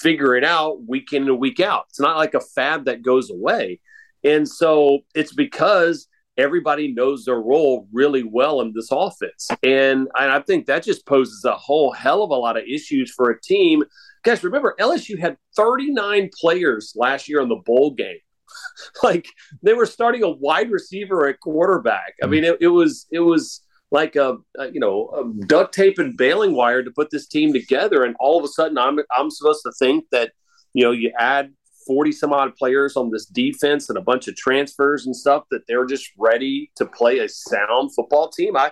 figure it out week in and week out. It's not like a fad that goes away. And so it's because everybody knows their role really well in this offense. And I think that just poses a whole hell of a lot of issues for a team. Guys, remember, LSU had 39 players last year in the bowl game. Like, they were starting a wide receiver at quarterback. I mean, it was like a duct tape and bailing wire to put this team together. And all of a sudden, I'm supposed to think that, you add 40 some odd players on this defense and a bunch of transfers and stuff that they're just ready to play a sound football team. I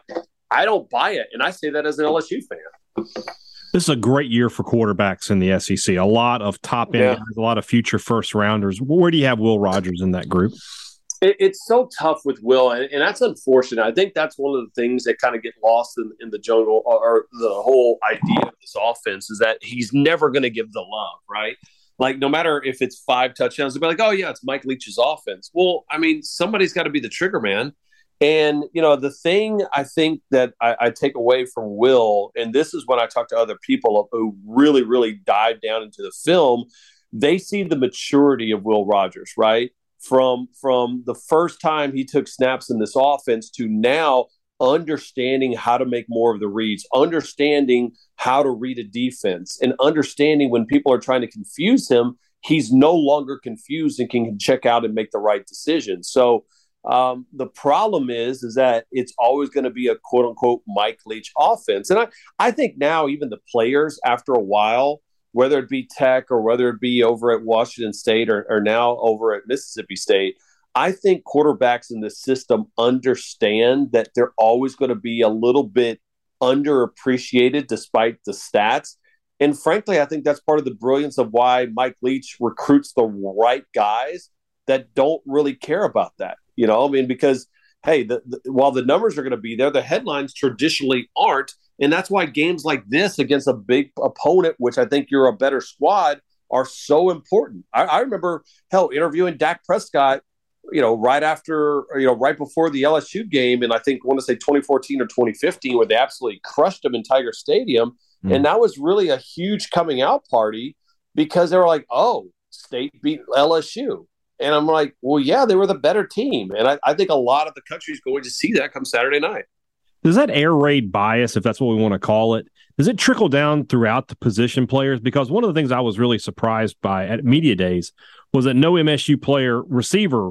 don't buy it. And I say that as an LSU fan. This is a great year for quarterbacks in the SEC. A lot of top end, a lot of future first rounders. Where do you have Will Rogers in that group? It's so tough with Will. And that's unfortunate. I think that's one of the things that kind of get lost in the jungle or the whole idea of this offense is that he's never going to give the love, right? Like, no matter if it's 5 touchdowns, they'll be like, oh, yeah, it's Mike Leach's offense. Well, I mean, somebody's got to be the trigger man. And, the thing I think that I take away from Will, and this is when I talk to other people who really, really dive down into the film, they see the maturity of Will Rogers, right? From the first time he took snaps in this offense to now understanding how to make more of the reads, understanding how to read a defense, and understanding when people are trying to confuse him, he's no longer confused and can check out and make the right decision. So the problem is that it's always going to be a quote-unquote Mike Leach offense. And I think now even the players, after a while, whether it be Tech or whether it be over at Washington State or now over at Mississippi State, I think quarterbacks in the system understand that they're always going to be a little bit underappreciated despite the stats. And frankly, I think that's part of the brilliance of why Mike Leach recruits the right guys that don't really care about that. Because, hey, while the numbers are going to be there, the headlines traditionally aren't. And that's why games like this against a big opponent, which I think you're a better squad, are so important. I remember, interviewing Dak Prescott, right before the LSU game, and I think I want to say 2014 or 2015, where they absolutely crushed them in Tiger Stadium. Mm. And that was really a huge coming out party because they were like, oh, State beat LSU. And I'm like, well, yeah, they were the better team. And I think a lot of the country is going to see that come Saturday night. Does that air raid bias, if that's what we want to call it, does it trickle down throughout the position players? Because one of the things I was really surprised by at media days was that no MSU player receiver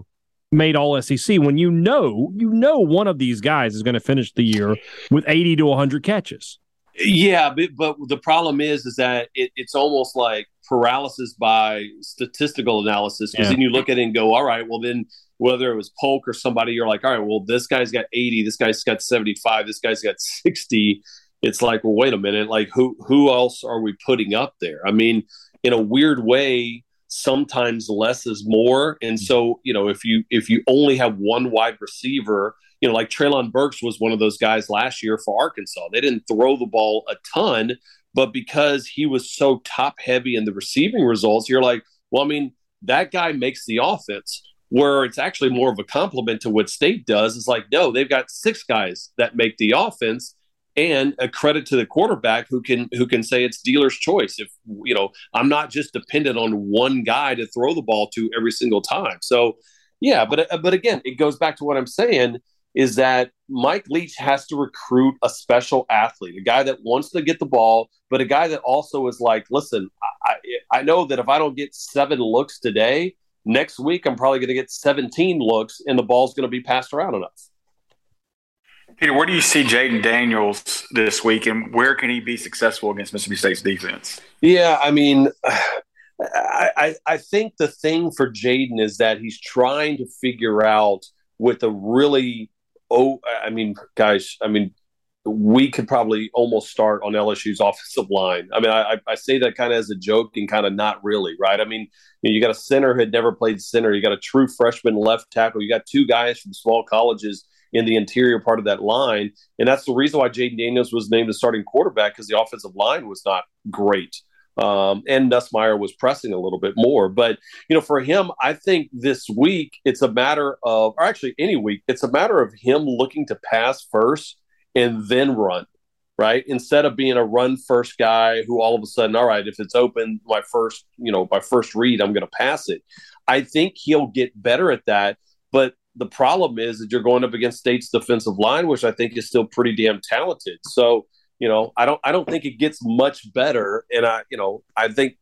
made all SEC when you know one of these guys is going to finish the year with 80 to 100 catches. Yeah, but the problem is that it's almost like paralysis by statistical analysis, because then you look at it and go, all right, well then whether it was Polk or somebody, you're like, all right, well this guy's got 80, this guy's got 75, this guy's got 60. It's like, well, wait a minute, like who else are we putting up there? I mean, in a weird way, sometimes less is more. And so, if you only have one wide receiver, like Treylon Burks was one of those guys last year for Arkansas. They didn't throw the ball a ton, but because he was so top heavy in the receiving results, you're like, well, I mean, that guy makes the offense, where it's actually more of a compliment to what State does. It's like, no, they've got 6 guys that make the offense. And a credit to the quarterback who can say it's dealer's choice. If I'm not just dependent on one guy to throw the ball to every single time. So, yeah, but again, it goes back to what I'm saying. is that Mike Leach has to recruit a special athlete, a guy that wants to get the ball, but a guy that also is like, listen, I know that if I don't get 7 looks today, next week I'm probably going to get 17 looks and the ball's going to be passed around enough. Peter, where do you see Jayden Daniels this week, and where can he be successful against Mississippi State's defense? Yeah, I mean, I think the thing for Jayden is that he's trying to figure out with a really we could probably almost start on LSU's offensive line. I mean, I say that kind of as a joke and kind of not really, right? I mean, you got a center who had never played center. You got a true freshman left tackle. You got 2 guys from small colleges in the interior part of that line. And that's the reason why Jayden Daniels was named the starting quarterback, because the offensive line was not great. And Nussmeier was pressing a little bit more. But, you know, for him, I think this week it's a matter of, or actually any week, it's a matter of him looking to pass first and then run, right? Instead of being a run first guy who all of a sudden, all right, if it's open, my first read, I'm going to pass it. I think he'll get better at that. But the problem is that you're going up against State's defensive line, which I think is still pretty damn talented. So, you know, I don't think it gets much better. And I think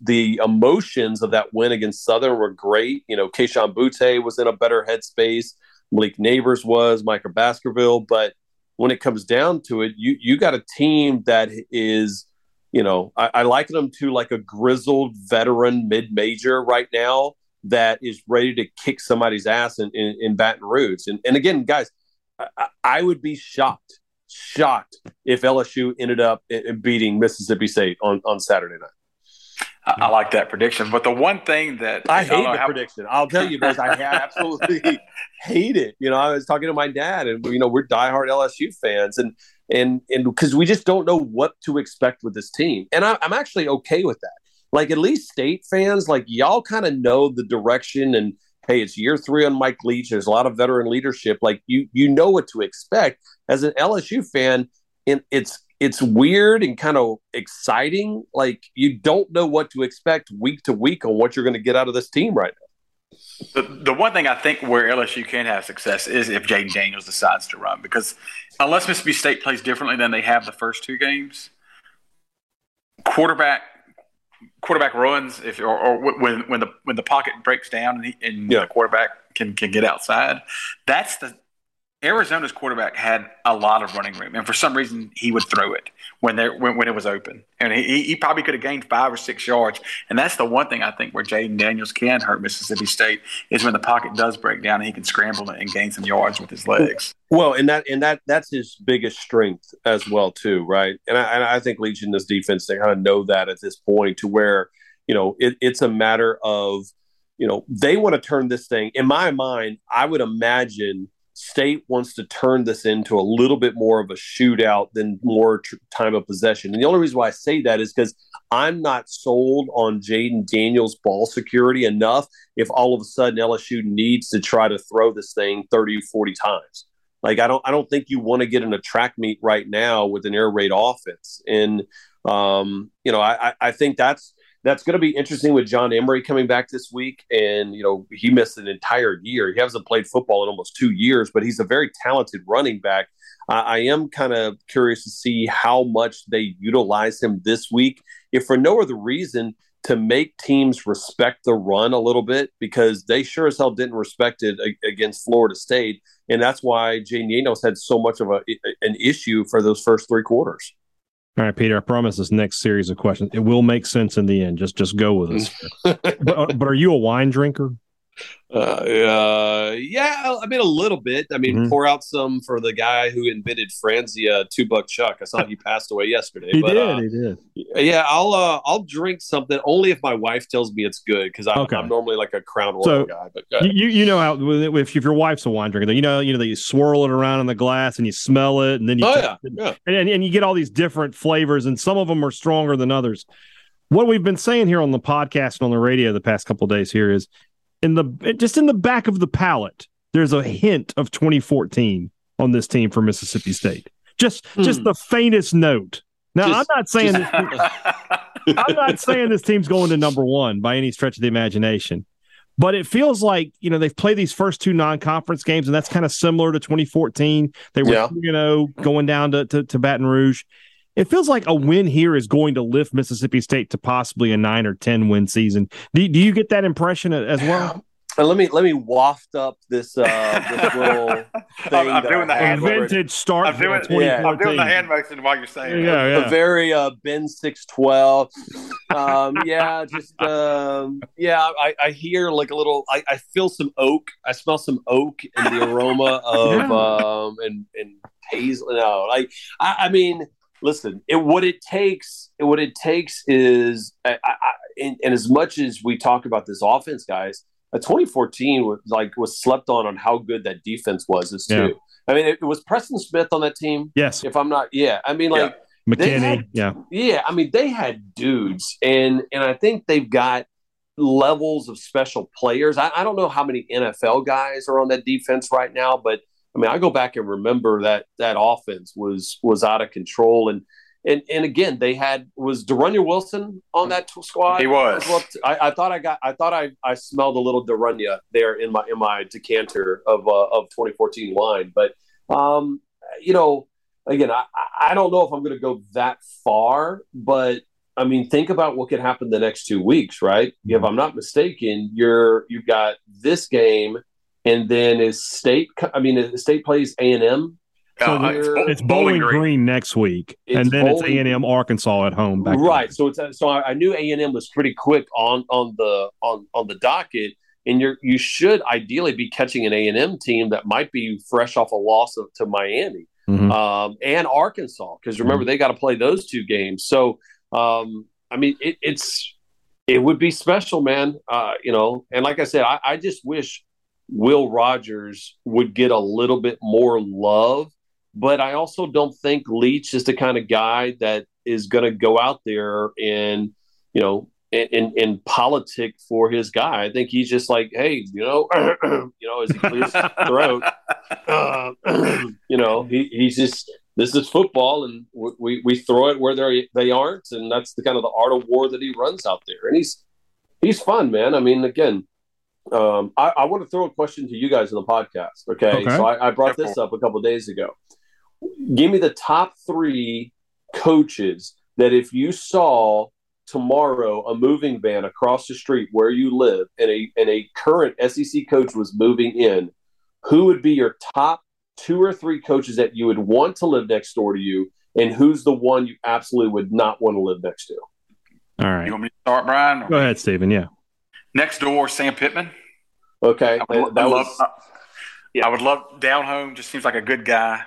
the emotions of that win against Southern were great. You know, Keyshawn Butte was in a better headspace. Malik Nabers was, Micah Baskerville. But when it comes down to it, you got a team that is, you know, I liken them to like a grizzled veteran mid-major right now that is ready to kick somebody's ass in Baton Rouge. And again, guys, I would be shocked if LSU ended up beating Mississippi State on Saturday night. I like that prediction, but the one thing that I hate the prediction, I'll tell you this, I absolutely hate it. You know, I was talking to my dad, and you know, we're diehard LSU fans, and because we just don't know what to expect with this team, and I'm actually okay with that. Like, at least State fans, like, y'all kind of know the direction, and hey, it's year 3 on Mike Leach. There's a lot of veteran leadership. Like, you know what to expect. As an LSU fan, and it's weird and kind of exciting. Like, you don't know what to expect week to week on what you're going to get out of this team right now. The one thing I think where LSU can have success is if Jayden Daniels decides to run, because unless Mississippi State plays differently than they have the first 2 games, quarterback runs when the pocket breaks down and the quarterback can get outside. That's the Arizona's quarterback had a lot of running room, and for some reason he would throw it when it was open, and he probably could have gained 5 or 6 yards. And that's the one thing I think where Jayden Daniels can hurt Mississippi State is when the pocket does break down and he can scramble and gain some yards with his legs. Well, and that's his biggest strength as well too, right? And I think Leach and this defense, they kind of know that at this point, to where, you know, it's a matter of, you know, they want to turn this thing. In my mind, I would imagine State wants to turn this into a little bit more of a shootout than more time of possession. And the only reason why I say that is because I'm not sold on Jayden Daniels' ball security enough if all of a sudden LSU needs to try to throw this thing 30, 40 times. Like, I don't think you want to get in a track meet right now with an air raid offense. And, you know, I think that's going to be interesting with John Emery coming back this week. And, you know, he missed an entire year. He hasn't played football in almost 2 years, but he's a very talented running back. I am kind of curious to see how much they utilize him this week, if for no other reason, to make teams respect the run a little bit, because they sure as hell didn't respect it against Florida State. And that's why Jayden Daniels had so much of an issue for those first 3 quarters. All right, Peter, I promise this next series of questions, it will make sense in the end. Just go with us. But are you a wine drinker? Yeah, I mean, a little bit. I mean, pour out some for the guy who invented Franzia, $2 Chuck. I saw he passed away yesterday. He did. Yeah, I'll drink something only if my wife tells me it's good, because I'm normally like a Crown Royal guy. But you know how if your wife's a wine drinker, you know that you swirl it around in the glass and you smell it, and then you and you get all these different flavors, and some of them are stronger than others. What we've been saying here on the podcast and on the radio the past couple of days here is, in the back of the palate, there's a hint of 2014 on this team for Mississippi State. Just the faintest note. Now, I'm not saying this team's going to number 1 by any stretch of the imagination, But it feels like, you know, they've played these first two non-conference games, and that's kind of similar to 2014. They were, you know, going down to Baton Rouge. It feels like a win here is going to lift Mississippi State to possibly a 9 or 10 win season. Do you get that impression as well? Let me waft up this this little thing. I'm doing the hand vintage start. I'm doing the hand motion while you're saying it. Yeah. A very Ben 6'12". I hear like a little. I feel some oak. I smell some oak and the aroma of and hazel. No, I mean. Listen, what it takes is, and as much as we talk about this offense, guys, a 2014 was slept on how good that defense was as too. I mean, it was Preston Smith on that team. Yes, if I'm not, I mean, like McKinney. I mean, they had dudes, and I think they've got levels of special players. I don't know how many NFL guys are on that defense right now, but. I mean, I go back and remember that offense was out of control, and again, they had was Darunya Wilson on that squad. He was. I thought I smelled a little Darunya there in my decanter of 2014 wine, but you know, again, I don't know if I'm going to go that far, but I mean, think about what could happen the next 2 weeks, right? If I'm not mistaken, you've got this game. And then State plays A&M. So it's Bowling Green next week, and then it's A&M Arkansas at home. Back right. Then. So I knew A&M was pretty quick on the docket, and you should ideally be catching an A&M team that might be fresh off a loss to Miami and Arkansas, because remember they got to play those two games. So I mean it would be special, man. You know, and like I said, I just wish. Will Rogers would get a little bit more love, but I also don't think Leach is the kind of guy that is going to go out there and, you know, and politic for his guy. I think he's just like, hey, you know, you know, as he clears his throat, you know, he's just, this is football, and we throw it where they aren't, and that's the kind of the art of war that he runs out there. And he's fun, man. I mean, again. I want to throw a question to you guys on the podcast. Okay. So I brought this up a couple of days ago. Give me the top 3 coaches that if you saw tomorrow a moving van across the street where you live and a current SEC coach was moving in, who would be your top 2 or 3 coaches that you would want to live next door to you, and who's the one you absolutely would not want to live next to? All right. You want me to start, Brian? Go ahead, Stephen. Yeah. Next door, Sam Pittman. Okay. I would love down home. Just seems like a good guy.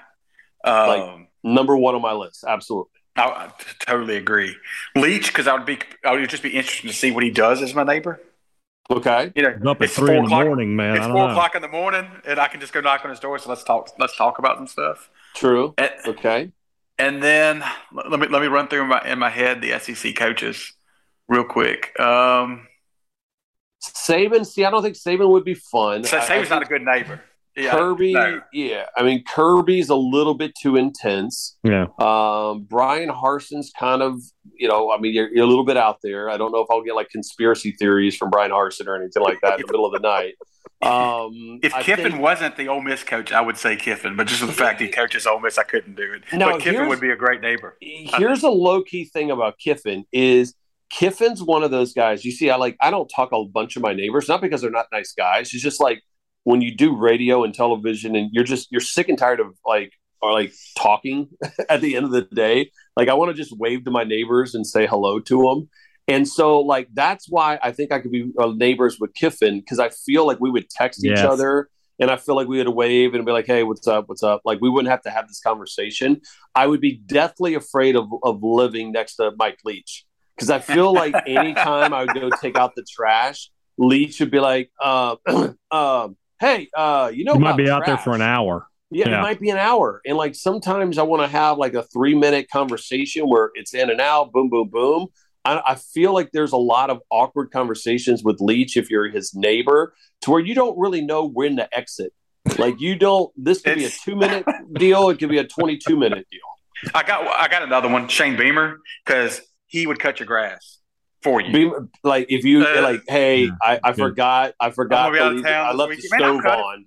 Like number 1 on my list. Absolutely. I totally agree. Leach, because I would just be interested to see what he does as my neighbor. Okay. You know, up at 3 in the morning, man. It's 4 o'clock in the morning, and I can just go knock on his door. So let's talk about some stuff. True. Okay. And then let me run through in my head the SEC coaches real quick. Saban, I don't think Saban would be fun. So Saban's not a good neighbor. Yeah, Kirby, no. Yeah. I mean, Kirby's a little bit too intense. Yeah. Brian Harson's kind of, you know, I mean, you're a little bit out there. I don't know if I'll get like conspiracy theories from Brian Harsin or anything like that in the middle of the night. If Kiffin wasn't the Ole Miss coach, I would say Kiffin, but just for the fact he coaches Ole Miss, I couldn't do it. No, but Kiffin would be a great neighbor. Here's a low-key thing about Kiffin is – Kiffin's one of those guys. You see, I don't talk a bunch of my neighbors, not because they're not nice guys. It's just like when you do radio and television, and you're sick and tired of like talking. At the end of the day, like I want to just wave to my neighbors and say hello to them. And so, like that's why I think I could be neighbors with Kiffin, because I feel like we would text each other, and I feel like we would wave and be like, "Hey, what's up? What's up?" Like we wouldn't have to have this conversation. I would be deathly afraid of living next to Mike Leach. Because I feel like any time I would go take out the trash, Leach would be like, hey, you know, you might be trash. Out there for an hour. Yeah, it might be an hour. And like sometimes I want to have like a 3-minute conversation where it's in and out, boom, boom, boom. I feel like there's a lot of awkward conversations with Leach if you're his neighbor, to where you don't really know when to exit. Like you don't. This could be a 2-minute deal. It could be a 22-minute deal. I got another one, Shane Beamer, because. He would cut your grass for you. Be, like if you like, hey, yeah, I forgot. I left the stove on.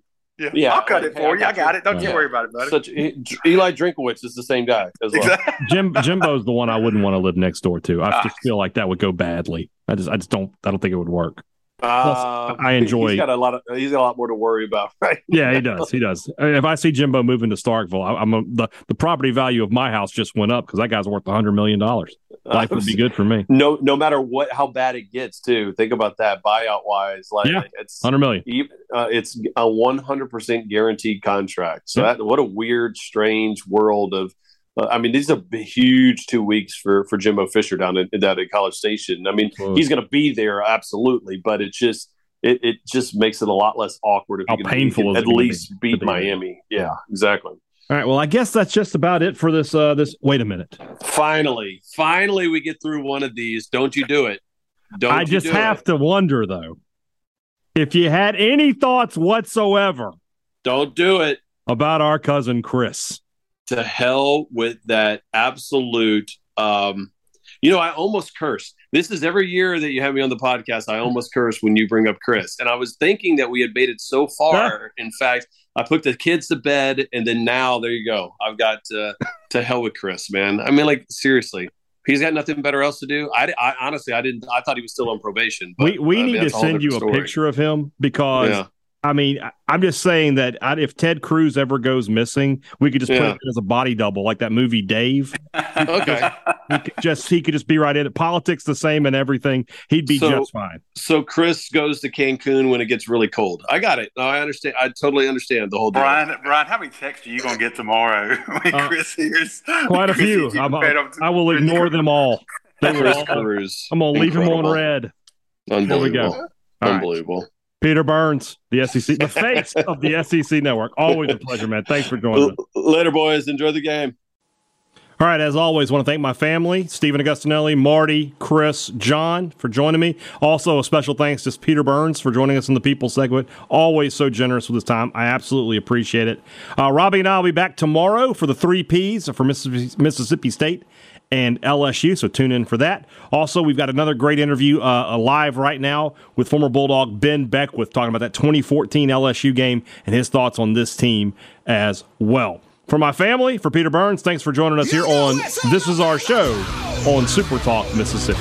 Yeah, I'll cut it for you. I got it. Don't you worry about it, buddy. Eli Drinkowitz is the same guy as well. Exactly. Jimbo's the one I wouldn't want to live next door to. I just feel like that would go badly. I don't think it would work. Plus, I enjoy. He's got a lot more to worry about, right? Yeah, he does. He does. I mean, if I see Jimbo moving to Starkville, the property value of my house just went up because that guy's worth $100 million. Life would be good for me. No matter how bad it gets, too. Think about that buyout wise. Like, yeah, it's $100 million. It's a 100% guaranteed contract. So yeah. What a weird, strange world of. I mean, these are huge 2 weeks for Jimbo Fisher down at College Station. I mean, he's going to be there absolutely, but it just makes it a lot less awkward. How painful is it? At least beat Miami. Yeah, exactly. All right. Well, I guess that's just about it for this. Wait a minute. Finally, we get through one of these. Don't you do it? I just have to wonder though, if you had any thoughts whatsoever. Don't do it. About our cousin Chris. To hell with that absolute, I almost curse. This is every year that you have me on the podcast, I almost curse when you bring up Chris. And I was thinking that we had made it so far. In fact, I put the kids to bed, and then now, there you go. I've got to hell with Chris, man. I mean, like, seriously. He's got nothing better else to do. I honestly, I didn't. I thought he was still on probation. But, we need to send you a picture of him because... Yeah. I mean, I'm just saying that if Ted Cruz ever goes missing, we could just put it as a body double, like that movie Dave. Okay, he could just be right in it. Politics the same and everything. He'd be just fine. So Chris goes to Cancun when it gets really cold. I got it. No, I understand. I totally understand the whole thing. Brian, how many texts are you going to get tomorrow when Chris hears? Quite a few. I will ignore them all. Chris Cruz. I'm going to leave them on red. Unbelievable. There we go. Unbelievable. Right. Peter Burns, the SEC, the face of the SEC Network. Always a pleasure, man. Thanks for joining us. Later, boys. Enjoy the game. All right, as always, want to thank my family, Stephen Agostinelli, Marty, Chris, John, for joining me. Also, a special thanks to Peter Burns for joining us in the People segment. Always so generous with his time. I absolutely appreciate it. Robbie and I will be back tomorrow for the 3 Ps for Mississippi State and LSU, so tune in for that. Also, we've got another great interview live right now with former Bulldog Ben Beckwith talking about that 2014 LSU game and his thoughts on this team as well. For my family, for Peter Burns, thanks for joining us here on This Is Our Show on Super Talk Mississippi.